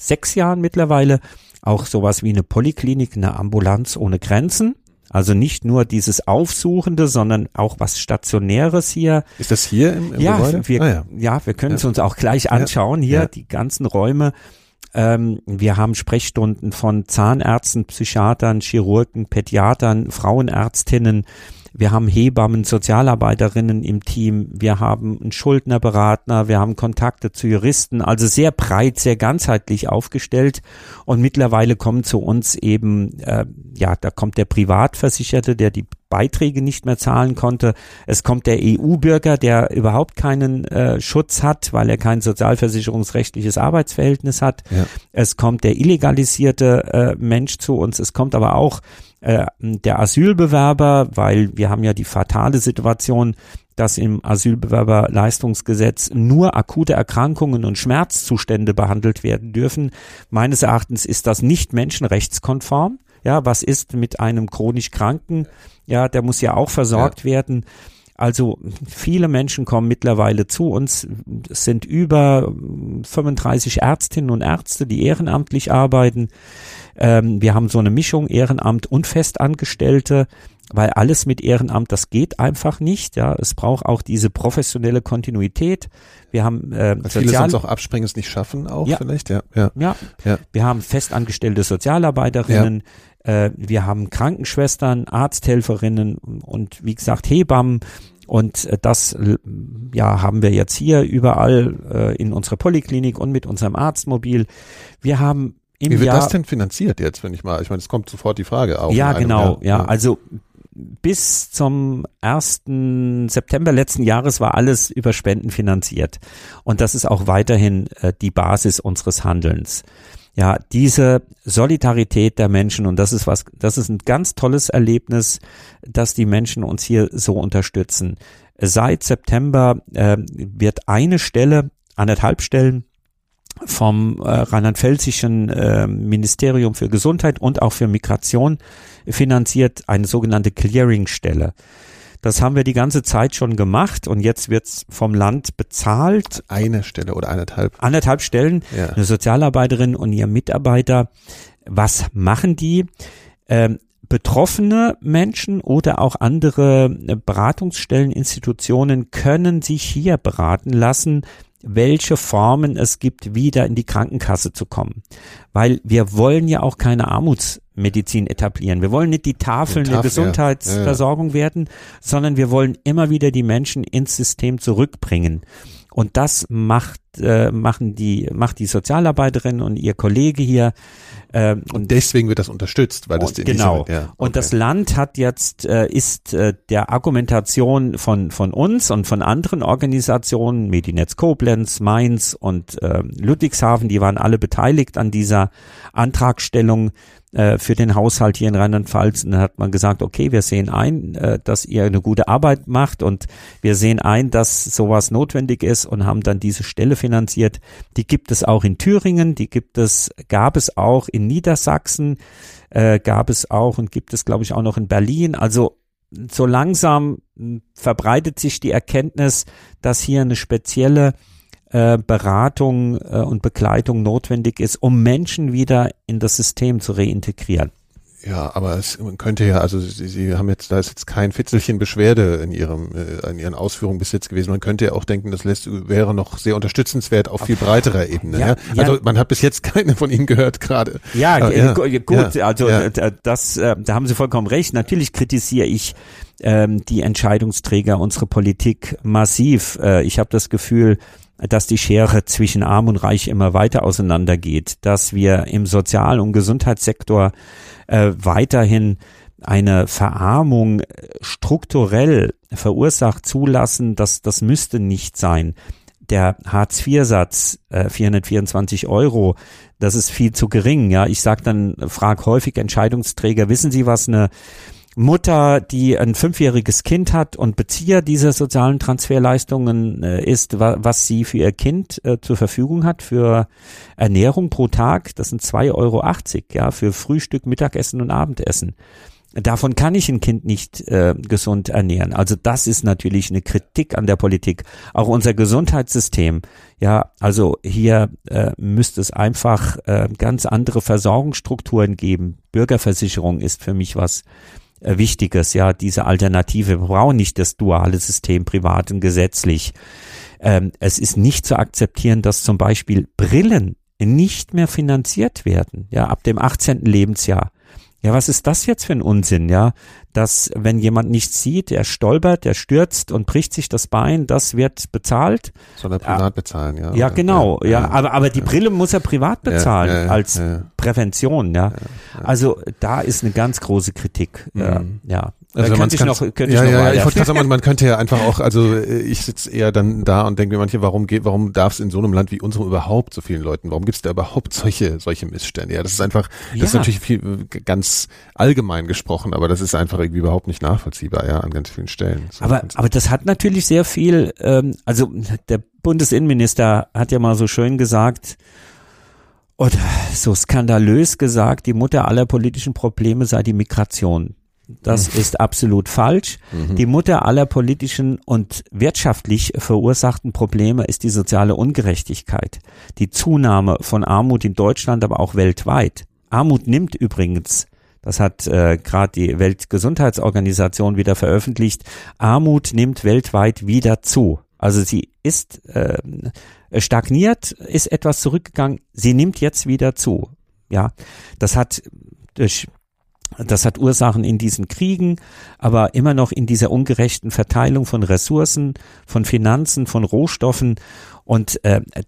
6 Jahren mittlerweile auch sowas wie eine Polyklinik, eine Ambulanz ohne Grenzen. Also nicht nur dieses Aufsuchende, sondern auch was Stationäres hier. Ist das hier im Gebäude? Wir können es uns auch gleich anschauen hier, die ganzen Räume. Wir haben Sprechstunden von Zahnärzten, Psychiatern, Chirurgen, Pädiatern, Frauenärztinnen, Wir haben Hebammen, Sozialarbeiterinnen im Team, wir haben einen Schuldnerberater, wir haben Kontakte zu Juristen, also sehr breit, sehr ganzheitlich aufgestellt. Und mittlerweile kommen zu uns eben, da kommt der Privatversicherte, der die Beiträge nicht mehr zahlen konnte. Es kommt der EU-Bürger, der überhaupt keinen Schutz hat, weil er kein sozialversicherungsrechtliches Arbeitsverhältnis hat. Ja. Es kommt der illegalisierte Mensch zu uns. Es kommt aber auch der Asylbewerber, weil wir haben ja die fatale Situation, dass im Asylbewerberleistungsgesetz nur akute Erkrankungen und Schmerzzustände behandelt werden dürfen. Meines Erachtens ist das nicht menschenrechtskonform. Ja, was ist mit einem chronisch Kranken? Ja, der muss ja auch versorgt werden. Also viele Menschen kommen mittlerweile zu uns. Es sind über 35 Ärztinnen und Ärzte, die ehrenamtlich arbeiten. Wir haben so eine Mischung Ehrenamt und Festangestellte, weil alles mit Ehrenamt, das geht einfach nicht. Ja, es braucht auch diese professionelle Kontinuität. Wir haben viele sonst auch abspringen, es nicht schaffen auch vielleicht. Ja. Wir haben festangestellte Sozialarbeiterinnen. Wir haben Krankenschwestern, Arzthelferinnen und wie gesagt Hebammen und das haben wir jetzt hier überall in unserer Poliklinik und mit unserem Arztmobil. Wir haben im Jahr. Wie wird das denn finanziert jetzt, es kommt sofort die Frage auf. Ja, genau, also bis zum 1. September letzten Jahres war alles über Spenden finanziert und das ist auch weiterhin die Basis unseres Handelns. Ja, diese Solidarität der Menschen und das ist ein ganz tolles Erlebnis, dass die Menschen uns hier so unterstützen. Seit September wird eine Stelle, 1,5 Stellen vom rheinland-pfälzischen Ministerium für Gesundheit und auch für Migration finanziert, eine sogenannte Clearingstelle. Das haben wir die ganze Zeit schon gemacht und jetzt wird's vom Land bezahlt. Eine Stelle oder 1,5? 1,5 Stellen, eine Sozialarbeiterin und ihr Mitarbeiter. Was machen die? Betroffene Menschen oder auch andere Beratungsstellen, Institutionen können sich hier beraten lassen, welche Formen es gibt, wieder in die Krankenkasse zu kommen. Weil wir wollen ja auch keine Armutsmedizin etablieren. Wir wollen nicht die Tafeln der Gesundheitsversorgung werden, sondern wir wollen immer wieder die Menschen ins System zurückbringen. Und das macht die Sozialarbeiterin und ihr Kollege hier. Und deswegen wird das unterstützt, weil das Und das Land hat jetzt ist der Argumentation von uns und von anderen Organisationen, Medinetz Koblenz, Mainz und Ludwigshafen, die waren alle beteiligt an dieser Antragstellung für den Haushalt hier in Rheinland-Pfalz. Und dann hat man gesagt, okay, wir sehen ein, dass ihr eine gute Arbeit macht und wir sehen ein, dass sowas notwendig ist und haben dann diese Stelle finanziert. Die gibt es auch in Thüringen, gab es auch in Niedersachsen, gab es auch und gibt es, glaube ich, auch noch in Berlin. Also so langsam verbreitet sich die Erkenntnis, dass hier eine spezielle Beratung und Begleitung notwendig ist, um Menschen wieder in das System zu reintegrieren. Ja, aber man könnte Sie haben jetzt, da ist jetzt kein Fitzelchen Beschwerde in Ihren Ausführungen bis jetzt gewesen. Man könnte ja auch denken, das wäre noch sehr unterstützenswert auf viel breiterer Ebene. Ja. Also man hat bis jetzt keine von Ihnen gehört gerade. Da haben Sie vollkommen recht. Natürlich kritisiere ich die Entscheidungsträger, unsere Politik massiv. Ich habe das Gefühl, dass die Schere zwischen Arm und Reich immer weiter auseinandergeht, dass wir im Sozial- und Gesundheitssektor weiterhin eine Verarmung strukturell verursacht zulassen, das müsste nicht sein. Der Hartz-IV-Satz, 424 Euro, das ist viel zu gering. Ja, ich frage häufig Entscheidungsträger, wissen Sie, was eine Mutter, die ein 5-jähriges Kind hat und Bezieher dieser sozialen Transferleistungen ist, was sie für ihr Kind zur Verfügung hat für Ernährung pro Tag, das sind 2,80 Euro, für Frühstück, Mittagessen und Abendessen. Davon kann ich ein Kind nicht gesund ernähren. Also das ist natürlich eine Kritik an der Politik. Auch unser Gesundheitssystem. Ja, also hier müsste es einfach ganz andere Versorgungsstrukturen geben. Bürgerversicherung ist für mich was Wichtiges, diese Alternative. Wir brauchen nicht das duale System, privat und gesetzlich. Es ist nicht zu akzeptieren, dass zum Beispiel Brillen nicht mehr finanziert werden, ab dem 18. Lebensjahr. Ja, was ist das jetzt für ein Unsinn, ja? Dass, wenn jemand nichts sieht, er stolpert, er stürzt und bricht sich das Bein, das wird bezahlt. Soll er privat bezahlen, ja. Ja, genau, ja. Aber die Brille muss er privat bezahlen, als Prävention, ja. Also, da ist eine ganz große Kritik, ja. Also man könnte ja einfach auch, also ich sitze eher dann da und denke mir manche, warum darf es in so einem Land wie unserem überhaupt so vielen Leuten, warum gibt es da überhaupt solche Missstände? Ja, das ist einfach, das ist natürlich viel, ganz allgemein gesprochen, aber das ist einfach irgendwie überhaupt nicht nachvollziehbar, ja, an ganz vielen Stellen. So, aber das hat natürlich sehr viel, also der Bundesinnenminister hat ja mal so schön gesagt, oder so skandalös gesagt, die Mutter aller politischen Probleme sei die Migration. Das ist absolut falsch. Die Mutter aller politischen und wirtschaftlich verursachten Probleme ist die soziale Ungerechtigkeit, die Zunahme von Armut in Deutschland, aber auch weltweit. Armut nimmt übrigens, das hat gerade die Weltgesundheitsorganisation wieder veröffentlicht, Armut nimmt weltweit wieder zu. Also sie ist stagniert, ist etwas zurückgegangen, sie nimmt jetzt wieder zu. Ja, das hat Ursachen in diesen Kriegen, aber immer noch in dieser ungerechten Verteilung von Ressourcen, von Finanzen, von Rohstoffen. Und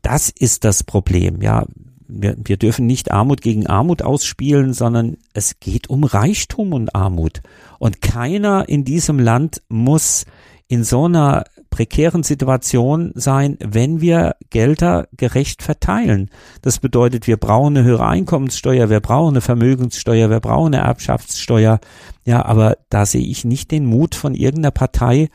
das ist das Problem. Ja, wir dürfen nicht Armut gegen Armut ausspielen, sondern es geht um Reichtum und Armut. Und keiner in diesem Land muss in so einer prekären Situation sein, wenn wir Gelder gerecht verteilen. Das bedeutet, wir brauchen eine höhere Einkommenssteuer, wir brauchen eine Vermögenssteuer, wir brauchen eine Erbschaftssteuer. Ja, aber da sehe ich nicht den Mut von irgendeiner Partei,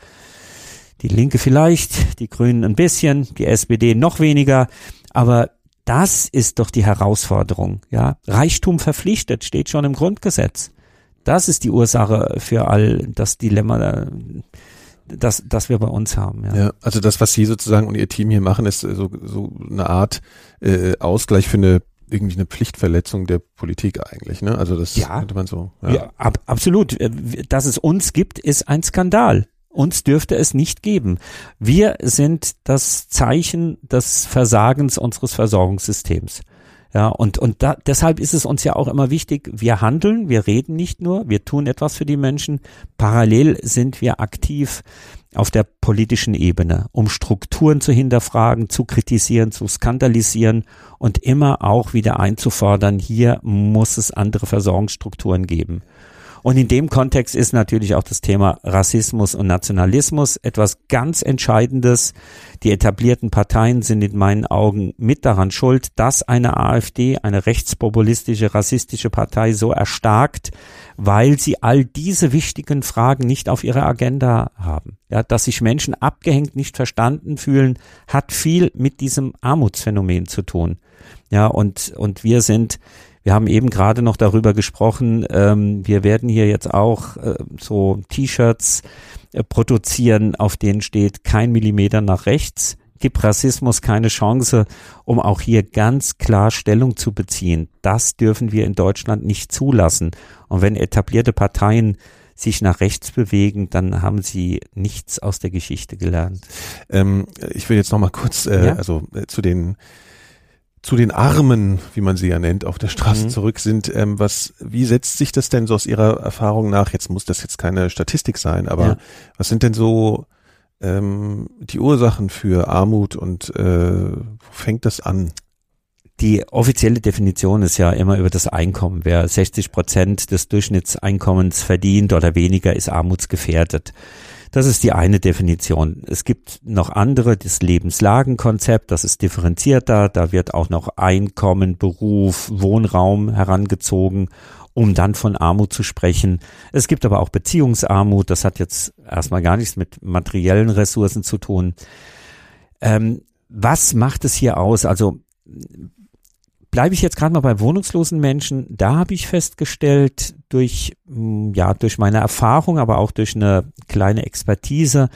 die Linke vielleicht, die Grünen ein bisschen, die SPD noch weniger, aber das ist doch die Herausforderung. Ja, Reichtum verpflichtet, steht schon im Grundgesetz. Das ist die Ursache für all das Dilemma, das wir bei uns haben. Ja. Ja, also das, was Sie sozusagen und Ihr Team hier machen, ist so eine Art Ausgleich für eine Pflichtverletzung der Politik eigentlich, ne? Also das könnte man so. Ja, ja, absolut. Dass es uns gibt, ist ein Skandal. Uns dürfte es nicht geben. Wir sind das Zeichen des Versagens unseres Versorgungssystems. Ja, und deshalb ist es uns ja auch immer wichtig, wir handeln, wir reden nicht nur, wir tun etwas für die Menschen. Parallel sind wir aktiv auf der politischen Ebene, um Strukturen zu hinterfragen, zu kritisieren, zu skandalisieren und immer auch wieder einzufordern, hier muss es andere Versorgungsstrukturen geben. Und in dem Kontext ist natürlich auch das Thema Rassismus und Nationalismus etwas ganz Entscheidendes. Die etablierten Parteien sind in meinen Augen mit daran schuld, dass eine AfD, eine rechtspopulistische, rassistische Partei so erstarkt, weil sie all diese wichtigen Fragen nicht auf ihrer Agenda haben. Ja, dass sich Menschen abgehängt, nicht verstanden fühlen, hat viel mit diesem Armutsphänomen zu tun. Ja, und wir haben eben gerade noch darüber gesprochen, wir werden hier jetzt auch so T-Shirts produzieren, auf denen steht kein Millimeter nach rechts, gibt Rassismus keine Chance, um auch hier ganz klar Stellung zu beziehen. Das dürfen wir in Deutschland nicht zulassen. Und wenn etablierte Parteien sich nach rechts bewegen, dann haben sie nichts aus der Geschichte gelernt. Ich will jetzt noch mal kurz zu den Armen, wie man sie ja nennt, auf der Straße zurück sind. Wie setzt sich das denn so aus Ihrer Erfahrung nach? Jetzt muss das jetzt keine Statistik sein, aber was sind denn so die Ursachen für Armut und wo fängt das an? Die offizielle Definition ist ja immer über das Einkommen. Wer 60% des Durchschnittseinkommens verdient oder weniger, ist armutsgefährdet. Das ist die eine Definition. Es gibt noch andere, das Lebenslagenkonzept, das ist differenzierter. Da wird auch noch Einkommen, Beruf, Wohnraum herangezogen, um dann von Armut zu sprechen. Es gibt aber auch Beziehungsarmut. Das hat jetzt erstmal gar nichts mit materiellen Ressourcen zu tun. Was macht es hier aus? Also bleibe ich jetzt gerade mal bei wohnungslosen Menschen. Da habe ich festgestellt, durch meine Erfahrung, aber auch durch eine kleine Expertise,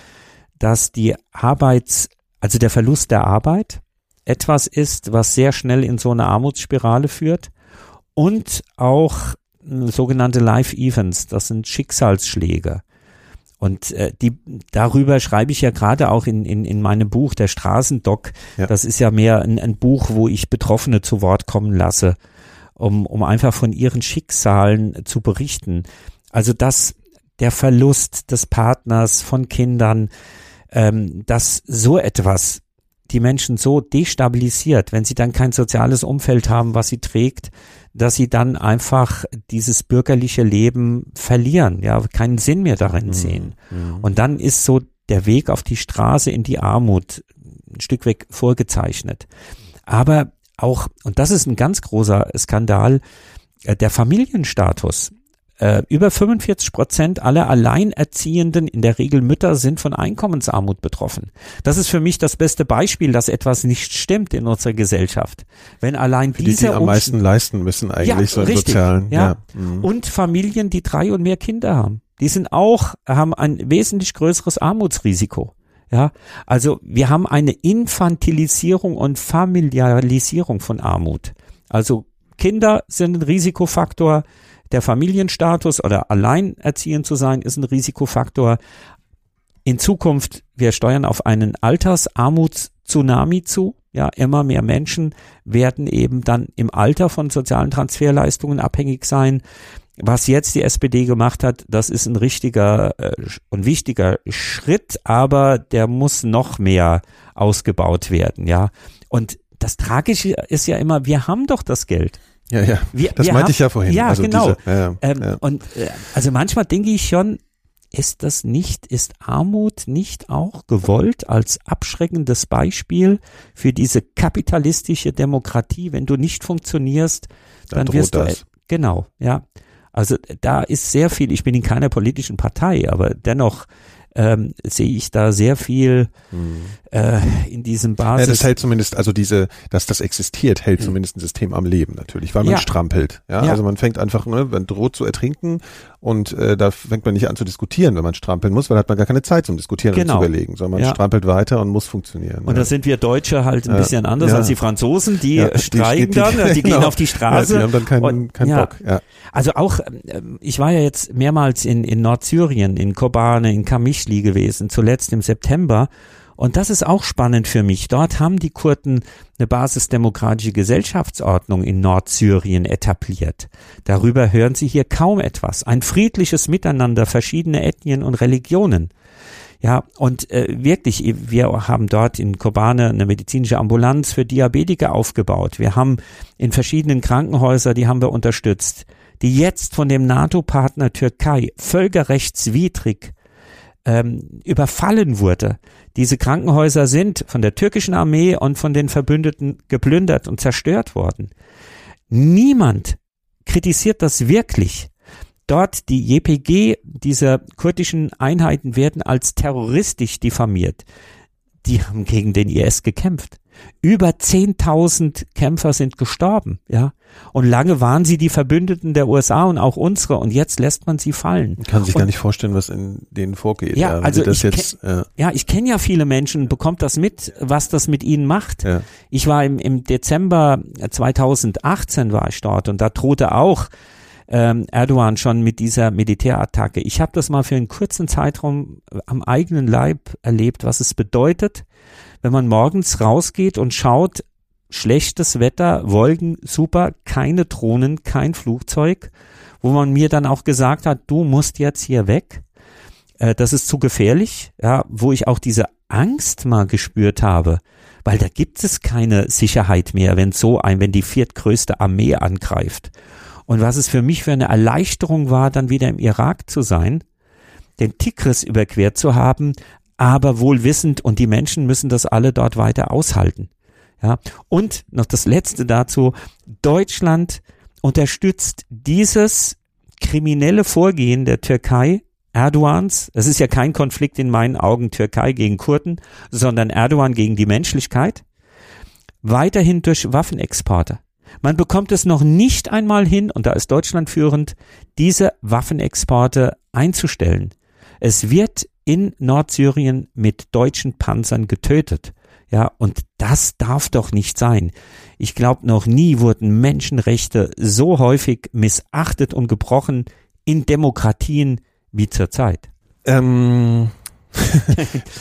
dass der Verlust der Arbeit etwas ist, was sehr schnell in so eine Armutsspirale führt, und auch sogenannte Life Events, das sind Schicksalsschläge. Und darüber schreibe ich ja gerade auch in meinem Buch, der Straßendoc. Ja. Das ist ja mehr ein Buch, wo ich Betroffene zu Wort kommen lasse. um einfach von ihren Schicksalen zu berichten. Also dass der Verlust des Partners, von Kindern, dass so etwas die Menschen so destabilisiert, wenn sie dann kein soziales Umfeld haben, was sie trägt, dass sie dann einfach dieses bürgerliche Leben verlieren, ja, keinen Sinn mehr darin sehen. Ja. Und dann ist so der Weg auf die Straße in die Armut ein Stück weg vorgezeichnet. Aber auch, und das ist ein ganz großer Skandal, der Familienstatus. Über 45% aller Alleinerziehenden, in der Regel Mütter, sind von Einkommensarmut betroffen. Das ist für mich das beste Beispiel, dass etwas nicht stimmt in unserer Gesellschaft. Wenn allein die am meisten leisten müssen eigentlich, ja, so im Sozialen. Ja. Ja. Mhm. Und Familien, die 3 und mehr Kinder haben, die sind auch, haben ein wesentlich größeres Armutsrisiko. Ja, also wir haben eine Infantilisierung und Familiarisierung von Armut. Also Kinder sind ein Risikofaktor. Der Familienstatus oder alleinerziehend zu sein ist ein Risikofaktor. In Zukunft, wir steuern auf einen Altersarmuts-Tsunami zu. Ja, immer mehr Menschen werden eben dann im Alter von sozialen Transferleistungen abhängig sein. Was jetzt die SPD gemacht hat, das ist ein richtiger und wichtiger Schritt, aber der muss noch mehr ausgebaut werden. Ja, und das Tragische ist ja immer, wir haben doch das Geld. Ja, ja, das meinte ich ja vorhin. Ja, also genau. Und also manchmal denke ich schon, ist Armut nicht auch gewollt als abschreckendes Beispiel für diese kapitalistische Demokratie? Wenn du nicht funktionierst, dann wirst du das. Genau, ja. Also da ist sehr viel, ich bin in keiner politischen Partei, aber dennoch sehe ich da sehr viel in diesem Basis. Ja, das hält zumindest, also dass das existiert, hält zumindest ein System am Leben natürlich, weil man strampelt. Ja? Ja. Also man fängt einfach, man droht zu ertrinken und da fängt man nicht an zu diskutieren, wenn man strampeln muss, weil hat man gar keine Zeit zum Diskutieren und zu überlegen, sondern man strampelt weiter und muss funktionieren. Und da sind wir Deutsche halt ein bisschen anders als die Franzosen, die streiken dann, die gehen auf die Straße. Ja, die haben dann keinen Bock. Ja. Also auch, ich war ja jetzt mehrmals in Nordsyrien, in Kobane, in Kamischli gewesen, zuletzt im September. Und das ist auch spannend für mich. Dort haben die Kurden eine basisdemokratische Gesellschaftsordnung in Nordsyrien etabliert. Darüber hören Sie hier kaum etwas. Ein friedliches Miteinander verschiedener Ethnien und Religionen. Ja, und wirklich, wir haben dort in Kobane eine medizinische Ambulanz für Diabetiker aufgebaut. Wir haben in verschiedenen Krankenhäusern, die haben wir unterstützt, die jetzt von dem NATO-Partner Türkei völkerrechtswidrig überfallen wurde. Diese Krankenhäuser sind von der türkischen Armee und von den Verbündeten geplündert und zerstört worden. Niemand kritisiert das wirklich. Dort die JPG, diese kurdischen Einheiten, werden als terroristisch diffamiert. Die haben gegen den IS gekämpft. Über 10.000 Kämpfer sind gestorben, ja. Und lange waren sie die Verbündeten der USA und auch unsere. Und jetzt lässt man sie fallen. Man kann sich gar nicht vorstellen, was in denen vorgeht. Ja, also ich kenne ja viele Menschen, bekommt das mit, was das mit ihnen macht. Ja. Ich war im Dezember 2018 war ich dort und da drohte auch Erdogan schon mit dieser Militärattacke. Ich habe das mal für einen kurzen Zeitraum am eigenen Leib erlebt, was es bedeutet, wenn man morgens rausgeht und schaut, schlechtes Wetter, Wolken, super, keine Drohnen, kein Flugzeug, wo man mir dann auch gesagt hat, du musst jetzt hier weg, das ist zu gefährlich, ja, wo ich auch diese Angst mal gespürt habe, weil da gibt es keine Sicherheit mehr, wenn die viertgrößte Armee angreift. Und was es für mich für eine Erleichterung war, dann wieder im Irak zu sein, den Tigris überquert zu haben, aber wohl wissend, und die Menschen müssen das alle dort weiter aushalten. Ja. Und noch das Letzte dazu, Deutschland unterstützt dieses kriminelle Vorgehen der Türkei, Erdogans. Es ist ja kein Konflikt in meinen Augen Türkei gegen Kurden, sondern Erdogan gegen die Menschlichkeit, weiterhin durch Waffenexporte. Man bekommt es noch nicht einmal hin, und da ist Deutschland führend, diese Waffenexporte einzustellen. Es wird in Nordsyrien mit deutschen Panzern getötet. Ja, und das darf doch nicht sein. Ich glaube, noch nie wurden Menschenrechte so häufig missachtet und gebrochen in Demokratien wie zurzeit.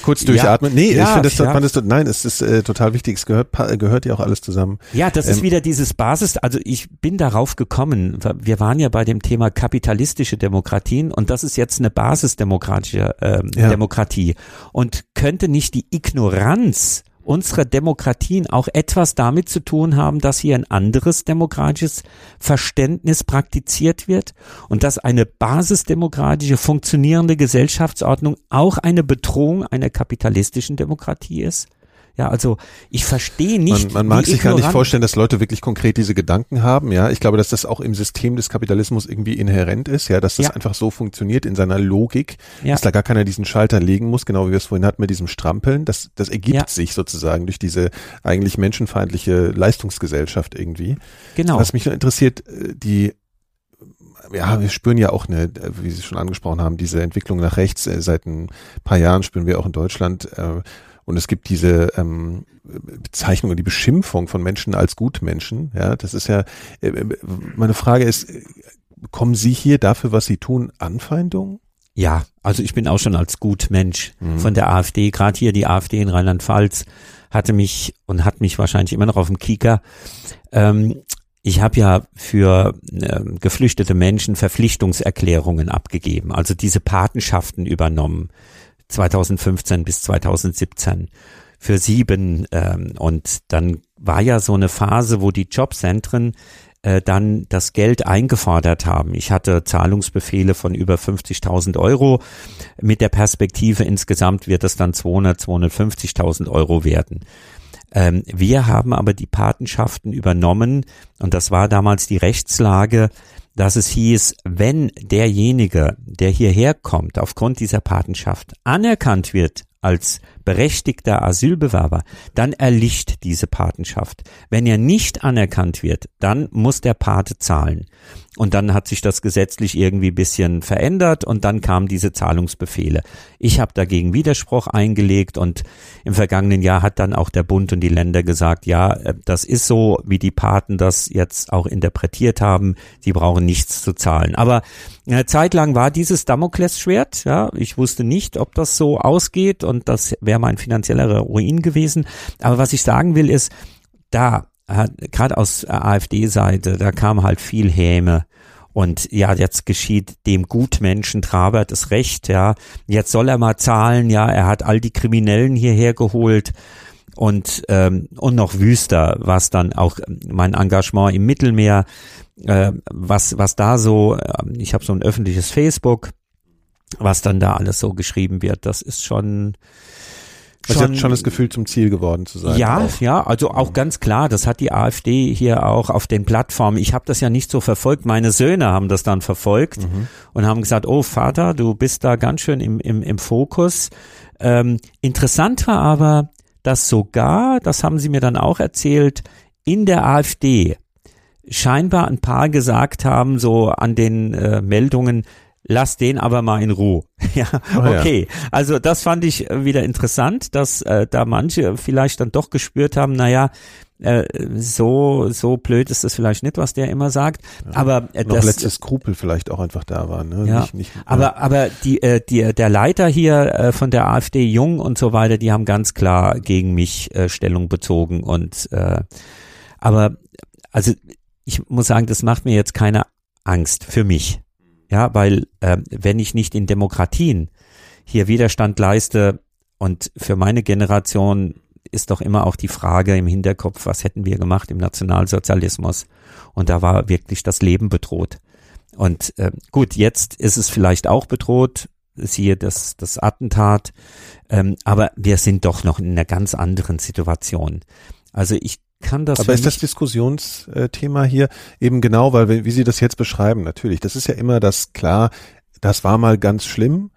Kurz durchatmen. Ja. Nee, ja, ich finde das, nein, es ist total wichtig. Es gehört ja auch alles zusammen. Ja, das ist wieder dieses Basis. Also ich bin darauf gekommen. Wir waren ja bei dem Thema kapitalistische Demokratien und das ist jetzt eine basisdemokratische Demokratie. Und könnte nicht die Ignoranz unserer Demokratien auch etwas damit zu tun haben, dass hier ein anderes demokratisches Verständnis praktiziert wird und dass eine basisdemokratische, funktionierende Gesellschaftsordnung auch eine Bedrohung einer kapitalistischen Demokratie ist? Ja, also ich verstehe nicht. Man mag sich gar nicht vorstellen, dass Leute wirklich konkret diese Gedanken haben. Ja, ich glaube, dass das auch im System des Kapitalismus irgendwie inhärent ist. Ja, dass das einfach so funktioniert in seiner Logik, dass da gar keiner diesen Schalter legen muss, genau wie wir es vorhin hatten mit diesem Strampeln. Das ergibt sich sozusagen durch diese eigentlich menschenfeindliche Leistungsgesellschaft irgendwie. Genau. Was mich interessiert, wir spüren ja auch eine, wie Sie schon angesprochen haben, diese Entwicklung nach rechts. Seit ein paar Jahren spüren wir auch in Deutschland. Und es gibt diese Bezeichnung und die Beschimpfung von Menschen als Gutmenschen. Ja, das ist ja, meine Frage ist, bekommen Sie hier dafür, was Sie tun, Anfeindungen? Ja, also ich bin auch schon als Gutmensch von der AfD, gerade hier die AfD in Rheinland-Pfalz hatte mich und hat mich wahrscheinlich immer noch auf dem Kieker. Ich habe ja für geflüchtete Menschen Verpflichtungserklärungen abgegeben, also diese Patenschaften übernommen. 2015 bis 2017 für 7 und dann war ja so eine Phase, wo die Jobzentren dann das Geld eingefordert haben. Ich hatte Zahlungsbefehle von über 50.000 Euro mit der Perspektive, insgesamt wird es dann 250.000 Euro werden. Wir haben aber die Patenschaften übernommen und das war damals die Rechtslage, dass es hieß, wenn derjenige, der hierher kommt, aufgrund dieser Patenschaft anerkannt wird als berechtigter Asylbewerber, dann erlischt diese Patenschaft. Wenn er nicht anerkannt wird, dann muss der Pate zahlen. Und dann hat sich das gesetzlich irgendwie ein bisschen verändert und dann kamen diese Zahlungsbefehle. Ich habe dagegen Widerspruch eingelegt und im vergangenen Jahr hat dann auch der Bund und die Länder gesagt, ja, das ist so, wie die Paten das jetzt auch interpretiert haben, sie brauchen nichts zu zahlen. Aber eine Zeit lang war dieses Damoklesschwert, ja, ich wusste nicht, ob das so ausgeht und das wäre mein finanzieller Ruin gewesen. Aber was ich sagen will ist, da gerade aus AfD-Seite, da kam halt viel Häme und ja, jetzt geschieht dem Gutmenschen Trabert das Recht, ja, jetzt soll er mal zahlen, ja, er hat all die Kriminellen hierher geholt und noch wüster, was dann auch mein Engagement im Mittelmeer, was da so, ich habe so ein öffentliches Facebook, was dann da alles so geschrieben wird, das ist schon... Also ihr habt schon das Gefühl, zum Ziel geworden zu sein. Ja, auch. Ja, also auch ganz klar, das hat die AfD hier auch auf den Plattformen, ich habe das ja nicht so verfolgt, meine Söhne haben das dann verfolgt und haben gesagt, oh Vater, du bist da ganz schön im Fokus. Interessant war aber, dass sogar, das haben sie mir dann auch erzählt, in der AfD scheinbar ein paar gesagt haben, so an den Meldungen, lass den aber mal in Ruhe. Ja, okay. Also das fand ich wieder interessant, dass da manche vielleicht dann doch gespürt haben, naja, so blöd ist das vielleicht nicht, was der immer sagt. Ja, aber das letzte Skrupel vielleicht auch einfach da war. Ne? Ja. Nicht, aber der Leiter hier von der AfD, Jung und so weiter, die haben ganz klar gegen mich Stellung bezogen. Und aber also ich muss sagen, das macht mir jetzt keine Angst für mich. Ja, weil wenn ich nicht in Demokratien hier Widerstand leiste und für meine Generation ist doch immer auch die Frage im Hinterkopf, was hätten wir gemacht im Nationalsozialismus? Und da war wirklich das Leben bedroht. Und gut, jetzt ist es vielleicht auch bedroht, siehe das Attentat, aber wir sind doch noch in einer ganz anderen Situation. Also ich kann das. Aber ist das Diskussionsthema hier eben genau, weil wie Sie das jetzt beschreiben, natürlich, das ist ja immer das klar, das war mal ganz schlimm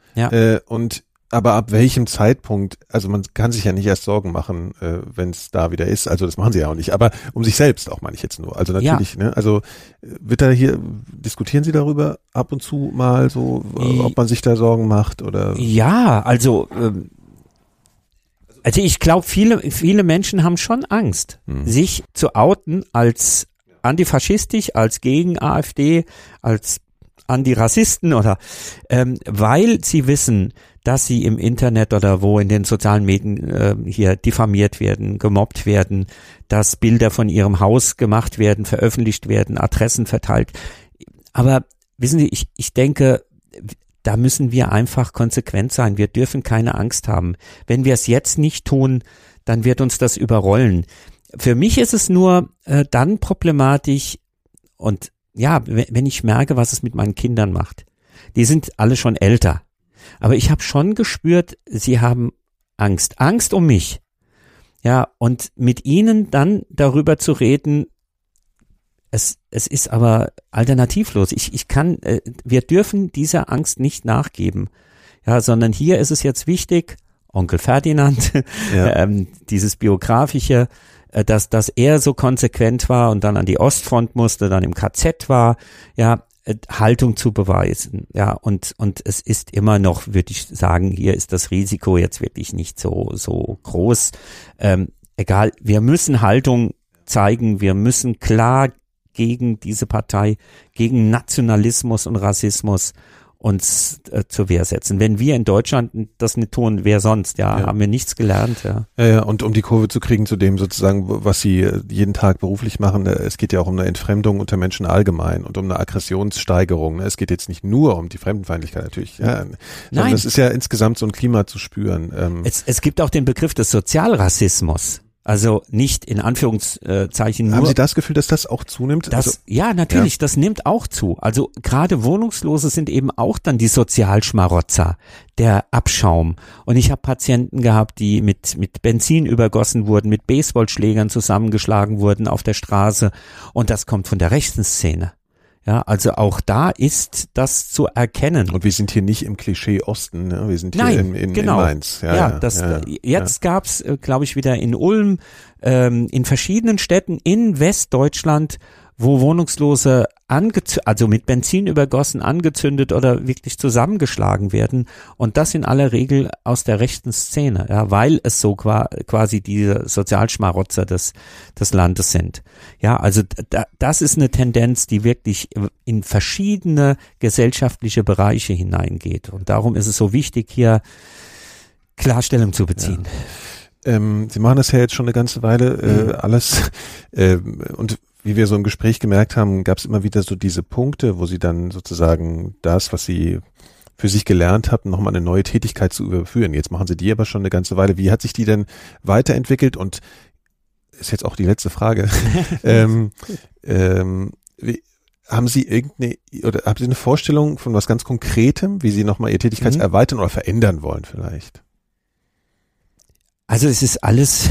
aber ab welchem Zeitpunkt, also man kann sich ja nicht erst Sorgen machen, wenn es da wieder ist, also das machen sie ja auch nicht, aber um sich selbst auch, meine ich jetzt nur, also natürlich, ne, also wird da hier, diskutieren Sie darüber ab und zu mal so, ob man sich da Sorgen macht oder? Ja, also ich glaube, viele Menschen haben schon Angst, sich zu outen als antifaschistisch, als gegen AfD, als Antirassisten oder weil sie wissen, dass sie im Internet oder wo in den sozialen Medien hier diffamiert werden, gemobbt werden, dass Bilder von ihrem Haus gemacht werden, veröffentlicht werden, Adressen verteilt. Aber wissen Sie, ich denke, da müssen wir einfach konsequent sein. Wir dürfen keine Angst haben. Wenn wir es jetzt nicht tun, dann wird uns das überrollen. Für mich ist es nur dann problematisch und ja, wenn ich merke, was es mit meinen Kindern macht. Die sind alle schon älter. Aber ich habe schon gespürt, sie haben Angst. Angst um mich. Ja, und mit ihnen dann darüber zu reden, es ist aber alternativlos. Wir dürfen dieser Angst nicht nachgeben. Ja, sondern hier ist es jetzt wichtig, Onkel Ferdinand, ja. Dieses biografische, dass er so konsequent war und dann an die Ostfront musste, dann im KZ war, ja, Haltung zu beweisen, ja, und es ist immer noch, würde ich sagen, hier ist das Risiko jetzt wirklich nicht so groß. Egal, wir müssen Haltung zeigen, wir müssen klar gegen diese Partei, gegen Nationalismus und Rassismus uns zur Wehr setzen. Wenn wir in Deutschland das nicht tun, wer sonst? Ja, haben wir nichts gelernt. Ja. Ja, und um die Kurve zu kriegen zu dem sozusagen, was Sie jeden Tag beruflich machen, es geht ja auch um eine Entfremdung unter Menschen allgemein und um eine Aggressionssteigerung. Es geht jetzt nicht nur um die Fremdenfeindlichkeit natürlich. Ja. Nein. Es ist ja insgesamt so ein Klima zu spüren. Es gibt auch den Begriff des Sozialrassismus. Also nicht in Anführungszeichen nur. Haben Sie das Gefühl, dass das auch zunimmt? Ja, natürlich, ja. Das nimmt auch zu. Also gerade Wohnungslose sind eben auch dann die Sozialschmarotzer, der Abschaum. Und ich habe Patienten gehabt, die mit Benzin übergossen wurden, mit Baseballschlägern zusammengeschlagen wurden auf der Straße. Und das kommt von der rechten Szene. Ja, also auch da ist das zu erkennen. Und wir sind hier nicht im Klischee Osten, ne? Wir sind hier in Mainz. Gab's, glaube ich, wieder in Ulm, in verschiedenen Städten in Westdeutschland, wo Wohnungslose also mit Benzin übergossen, angezündet oder wirklich zusammengeschlagen werden. Und das in aller Regel aus der rechten Szene, ja, weil es so quasi diese Sozialschmarotzer des Landes sind. Ja, also das ist eine Tendenz, die wirklich in verschiedene gesellschaftliche Bereiche hineingeht. Und darum ist es so wichtig, hier Klarstellung zu beziehen. Ja. Sie machen das ja jetzt schon eine ganze Weile, alles, und wie wir so im Gespräch gemerkt haben, gab es immer wieder so diese Punkte, wo Sie dann sozusagen das, was Sie für sich gelernt hatten, nochmal eine neue Tätigkeit zu überführen. Jetzt machen Sie die aber schon eine ganze Weile. Wie hat sich die denn weiterentwickelt? Und ist jetzt auch die letzte Frage. Haben Sie haben Sie eine Vorstellung von was ganz Konkretem, wie Sie nochmal Ihre Tätigkeit erweitern oder verändern wollen vielleicht? Also es ist alles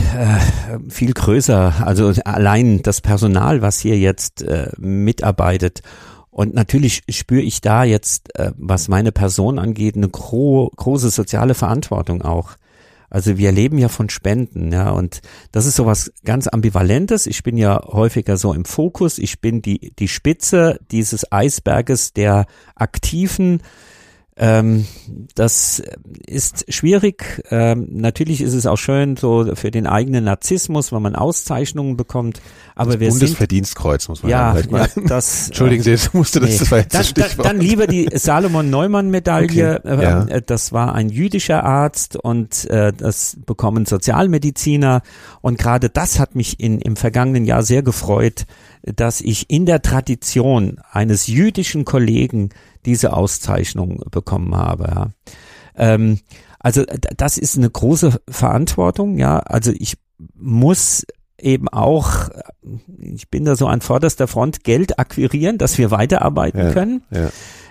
viel größer, also allein das Personal, was hier jetzt mitarbeitet, und natürlich spüre ich da jetzt, was meine Person angeht, eine große soziale Verantwortung auch. Also wir leben ja von Spenden, ja, und das ist sowas ganz Ambivalentes. Ich bin ja häufiger so im Fokus, ich bin die Spitze dieses Eisberges der Aktiven. Das ist schwierig. Natürlich ist es auch schön, so für den eigenen Narzissmus, wenn man Auszeichnungen bekommt. Aber das Bundesverdienstkreuz muss man vielleicht mal. Entschuldigen Sie, jetzt musste das war jetzt das Stichwort. Dann lieber die Salomon-Neumann-Medaille. Okay. Das war ein jüdischer Arzt und das bekommen Sozialmediziner. Und gerade das hat mich im vergangenen Jahr sehr gefreut, dass ich in der Tradition eines jüdischen Kollegen diese Auszeichnung bekommen habe. Ja. Also das ist eine große Verantwortung. Ja, also ich muss eben auch, ich bin da so an vorderster Front, Geld akquirieren, dass wir weiterarbeiten können.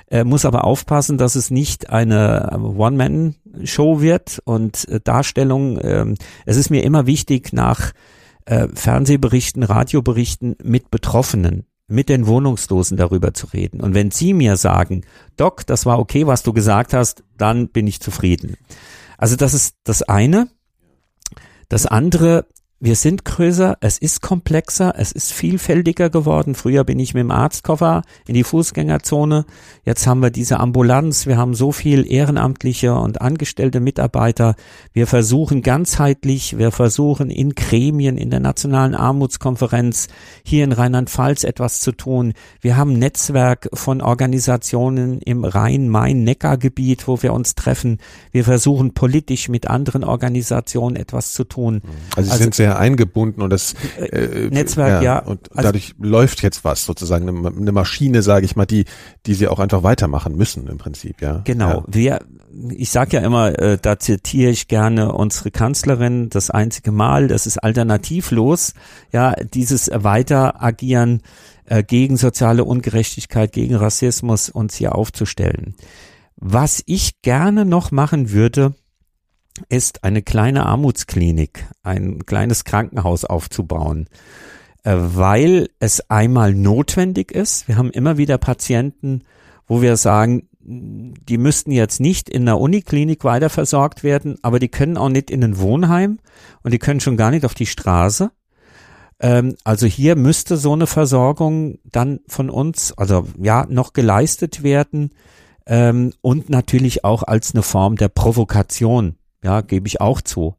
Ja. Muss aber aufpassen, dass es nicht eine One-Man-Show wird und Darstellung. Es ist mir immer wichtig, nach Fernsehberichten, Radioberichten mit Betroffenen, mit den Wohnungslosen darüber zu reden. Und wenn Sie mir sagen, Doc, das war okay, was du gesagt hast, dann bin ich zufrieden. Also das ist das eine. Das andere, wir sind größer, es ist komplexer, es ist vielfältiger geworden. Früher bin ich mit dem Arztkoffer in die Fußgängerzone. Jetzt haben wir diese Ambulanz, wir haben so viel ehrenamtliche und angestellte Mitarbeiter. Wir versuchen ganzheitlich, wir versuchen in Gremien, in der Nationalen Armutskonferenz, hier in Rheinland-Pfalz etwas zu tun. Wir haben ein Netzwerk von Organisationen im Rhein-Main-Neckar-Gebiet, wo wir uns treffen. Wir versuchen politisch mit anderen Organisationen etwas zu tun. Also Sie sind sehr eingebunden und das Netzwerk, ja. Und dadurch läuft jetzt was sozusagen, eine Maschine, sage ich mal, die sie auch einfach weitermachen müssen im Prinzip, ja. Genau. Ja. Ich sage ja immer, da zitiere ich gerne unsere Kanzlerin das einzige Mal, das ist alternativlos, ja, dieses Weiteragieren gegen soziale Ungerechtigkeit, gegen Rassismus uns hier aufzustellen. Was ich gerne noch machen würde, ist eine kleine Armutsklinik, ein kleines Krankenhaus aufzubauen, weil es einmal notwendig ist. Wir haben immer wieder Patienten, wo wir sagen, die müssten jetzt nicht in einer Uniklinik weiter versorgt werden, aber die können auch nicht in ein Wohnheim und die können schon gar nicht auf die Straße. Also hier müsste so eine Versorgung dann von uns, also ja, noch geleistet werden, und natürlich auch als eine Form der Provokation. Ja, gebe ich auch zu,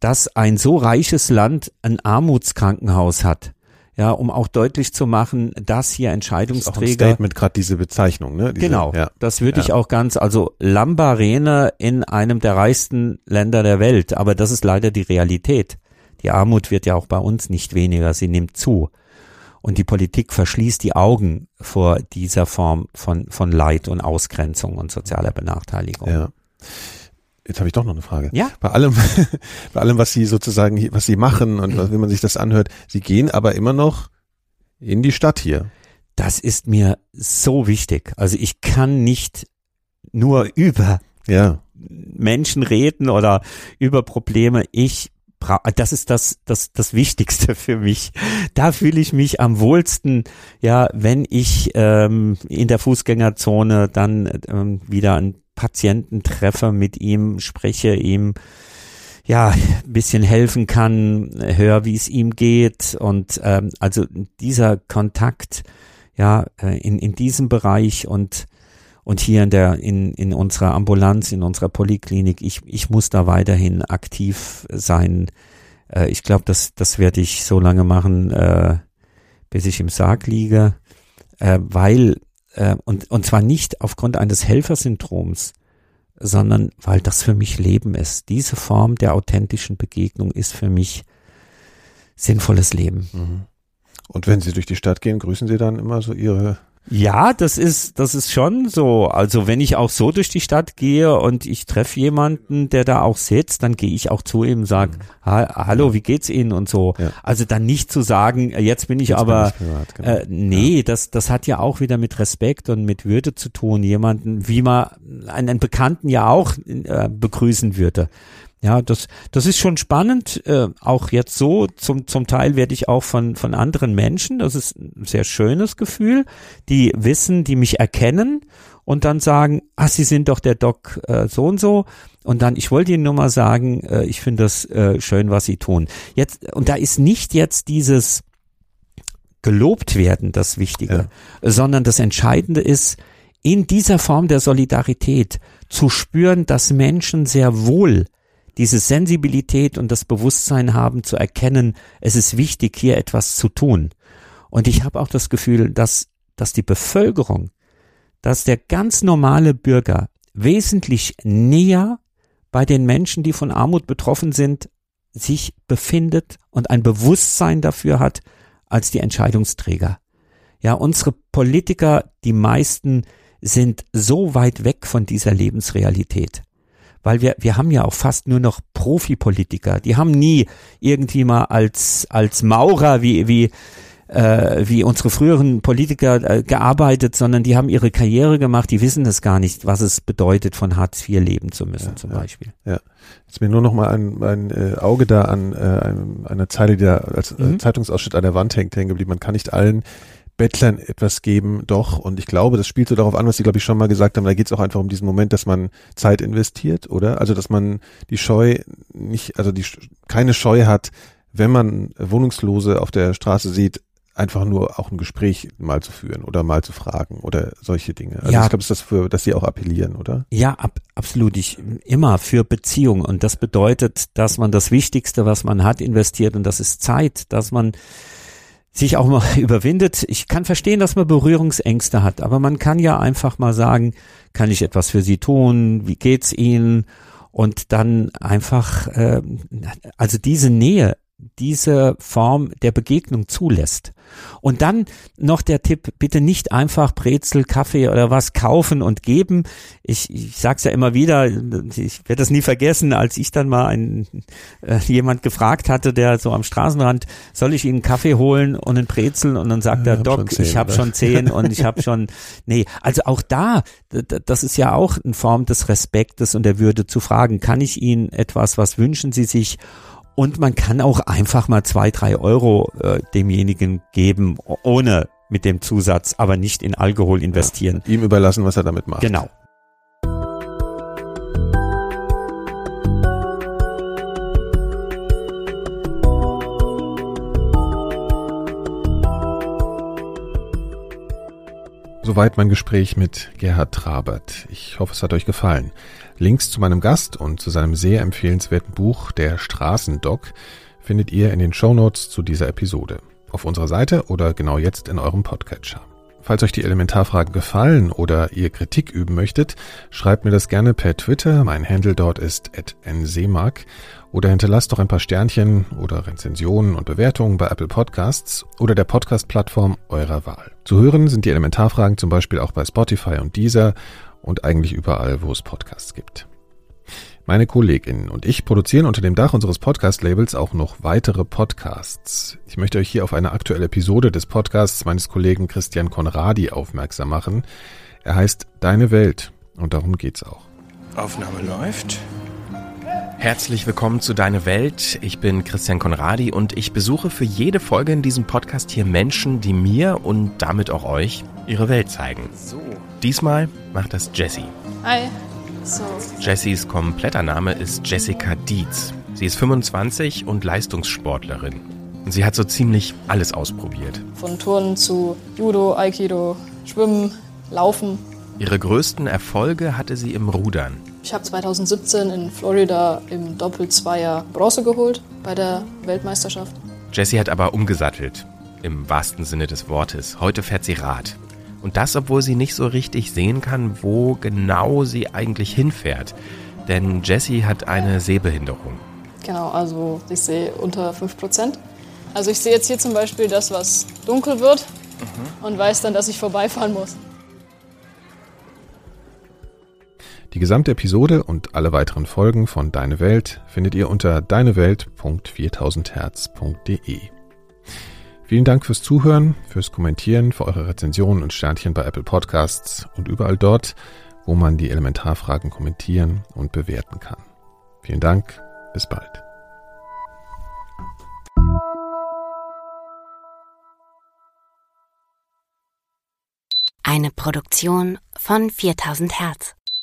dass ein so reiches Land ein Armutskrankenhaus hat, ja, um auch deutlich zu machen, dass hier Entscheidungsträger. Das ist auch ein Statement, gerade diese Bezeichnung, ne? Genau, ja, das würde ich auch ganz, also Lambarene in einem der reichsten Länder der Welt, aber das ist leider die Realität. Die Armut wird ja auch bei uns nicht weniger, sie nimmt zu. Und die Politik verschließt die Augen vor dieser Form von Leid und Ausgrenzung und sozialer Benachteiligung. Ja. Jetzt habe ich doch noch eine Frage. Ja. Bei allem, was Sie sozusagen, was Sie machen und was, wenn man sich das anhört, Sie gehen aber immer noch in die Stadt hier. Das ist mir so wichtig. Also ich kann nicht nur über Menschen reden oder über Probleme. Das ist das Wichtigste für mich. Da fühle ich mich am wohlsten, ja, wenn ich in der Fußgängerzone dann wieder ein Patienten treffe, mit ihm spreche, ihm ja ein bisschen helfen kann, höre, wie es ihm geht, und also dieser Kontakt ja in diesem Bereich und hier in unserer Ambulanz, in unserer Poliklinik, ich muss da weiterhin aktiv sein. Ich glaube, das werde ich so lange machen, bis ich im Sarg liege, weil und zwar nicht aufgrund eines Helfersyndroms, sondern weil das für mich Leben ist. Diese Form der authentischen Begegnung ist für mich sinnvolles Leben. Und wenn Sie durch die Stadt gehen, grüßen Sie dann immer so Ihre... Ja, das ist schon so. Also wenn ich auch so durch die Stadt gehe und ich treffe jemanden, der da auch sitzt, dann gehe ich auch zu ihm und sage, hallo, wie geht's Ihnen und so. Ja. Also dann nicht zu sagen, jetzt bin ich jetzt aber, bin ich privat, genau. Das hat ja auch wieder mit Respekt und mit Würde zu tun, jemanden, wie man einen Bekannten ja auch begrüßen würde. Ja, das ist schon spannend, auch jetzt so, zum Teil werde ich auch von anderen Menschen, das ist ein sehr schönes Gefühl, die wissen, die mich erkennen und dann sagen, Sie sind doch der Doc so und so, und dann, ich wollte Ihnen nur mal sagen, ich finde das schön, was Sie tun. Jetzt, und da ist nicht jetzt dieses gelobt werden das Wichtige, sondern das Entscheidende ist, in dieser Form der Solidarität zu spüren, dass Menschen sehr wohl diese Sensibilität und das Bewusstsein haben, zu erkennen, es ist wichtig, hier etwas zu tun. Und ich habe auch das Gefühl, dass die Bevölkerung, dass der ganz normale Bürger wesentlich näher bei den Menschen, die von Armut betroffen sind, sich befindet und ein Bewusstsein dafür hat, als die Entscheidungsträger. Ja, unsere Politiker, die meisten, sind so weit weg von dieser Lebensrealität. Weil wir haben ja auch fast nur noch Profipolitiker. Die haben nie irgendwie mal als Maurer wie unsere früheren Politiker gearbeitet, sondern die haben ihre Karriere gemacht. Die wissen es gar nicht, was es bedeutet, von Hartz IV leben zu müssen, Beispiel. Ja, jetzt mir nur noch mal ein Auge da an einer Zeile, die da als Zeitungsausschnitt an der Wand hängen geblieben. Man kann nicht allen Bettlern etwas geben, doch. Und ich glaube, das spielt so darauf an, was Sie, glaube ich, schon mal gesagt haben. Da geht es auch einfach um diesen Moment, dass man Zeit investiert, oder? Also, dass man keine Scheu hat, wenn man Wohnungslose auf der Straße sieht, einfach nur auch ein Gespräch mal zu führen oder mal zu fragen oder solche Dinge. Also ja. Ich glaube, es ist das, für dass sie auch appellieren, oder? Ja, absolut. Immer für Beziehung. Und das bedeutet, dass man das Wichtigste, was man hat, investiert. Und das ist Zeit, dass man sich auch mal überwindet. Ich kann verstehen, dass man Berührungsängste hat, aber man kann ja einfach mal sagen, kann ich etwas für Sie tun? Wie geht's Ihnen? Und dann einfach, also diese Nähe, diese Form der Begegnung zulässt. Und dann noch der Tipp, bitte nicht einfach Brezel, Kaffee oder was kaufen und geben. Ich sage es ja immer wieder, ich werde das nie vergessen, als ich dann mal jemand gefragt hatte, der so am Straßenrand, soll ich Ihnen einen Kaffee holen und einen Brezel? Und dann sagt er, Doc, ich habe schon 10 und ich habe schon, nee, also auch da, das ist ja auch eine Form des Respektes und der Würde zu fragen, kann ich Ihnen etwas, was wünschen Sie sich? Und man kann auch einfach mal 2-3 Euro demjenigen geben, ohne mit dem Zusatz, aber nicht in Alkohol investieren. Ja, ihm überlassen, was er damit macht. Genau. Soweit mein Gespräch mit Gerhard Trabert. Ich hoffe, es hat euch gefallen. Links zu meinem Gast und zu seinem sehr empfehlenswerten Buch Der Straßendoc findet ihr in den Shownotes zu dieser Episode. Auf unserer Seite oder genau jetzt in eurem Podcatcher. Falls euch die Elementarfragen gefallen oder ihr Kritik üben möchtet, schreibt mir das gerne per Twitter. Mein Handle dort ist @nseemark. Oder hinterlasst doch ein paar Sternchen oder Rezensionen und Bewertungen bei Apple Podcasts oder der Podcast-Plattform eurer Wahl. Zu hören sind die Elementarfragen zum Beispiel auch bei Spotify und Deezer und eigentlich überall, wo es Podcasts gibt. Meine KollegInnen und ich produzieren unter dem Dach unseres Podcast-Labels auch noch weitere Podcasts. Ich möchte euch hier auf eine aktuelle Episode des Podcasts meines Kollegen Christian Konradi aufmerksam machen. Er heißt Deine Welt und darum geht's auch. Aufnahme läuft. Herzlich willkommen zu Deine Welt. Ich bin Christian Konradi und ich besuche für jede Folge in diesem Podcast hier Menschen, die mir und damit auch euch ihre Welt zeigen. So. Diesmal macht das Jessie. Hi. So. Jessies kompletter Name ist Jessica Dietz. Sie ist 25 und Leistungssportlerin. Und sie hat so ziemlich alles ausprobiert. Von Turnen zu Judo, Aikido, Schwimmen, Laufen. Ihre größten Erfolge hatte sie im Rudern. Ich habe 2017 in Florida im Doppelzweier Bronze geholt bei der Weltmeisterschaft. Jessie hat aber umgesattelt, im wahrsten Sinne des Wortes. Heute fährt sie Rad. Und das, obwohl sie nicht so richtig sehen kann, wo genau sie eigentlich hinfährt. Denn Jessie hat eine Sehbehinderung. Genau, also ich sehe unter 5%. Also ich sehe jetzt hier zum Beispiel das, was dunkel wird und weiß dann, dass ich vorbeifahren muss. Die gesamte Episode und alle weiteren Folgen von Deine Welt findet ihr unter deinewelt.4000herz.de. Vielen Dank fürs Zuhören, fürs Kommentieren, für eure Rezensionen und Sternchen bei Apple Podcasts und überall dort, wo man die Elementarfragen kommentieren und bewerten kann. Vielen Dank, bis bald. Eine Produktion von 4000 Hertz.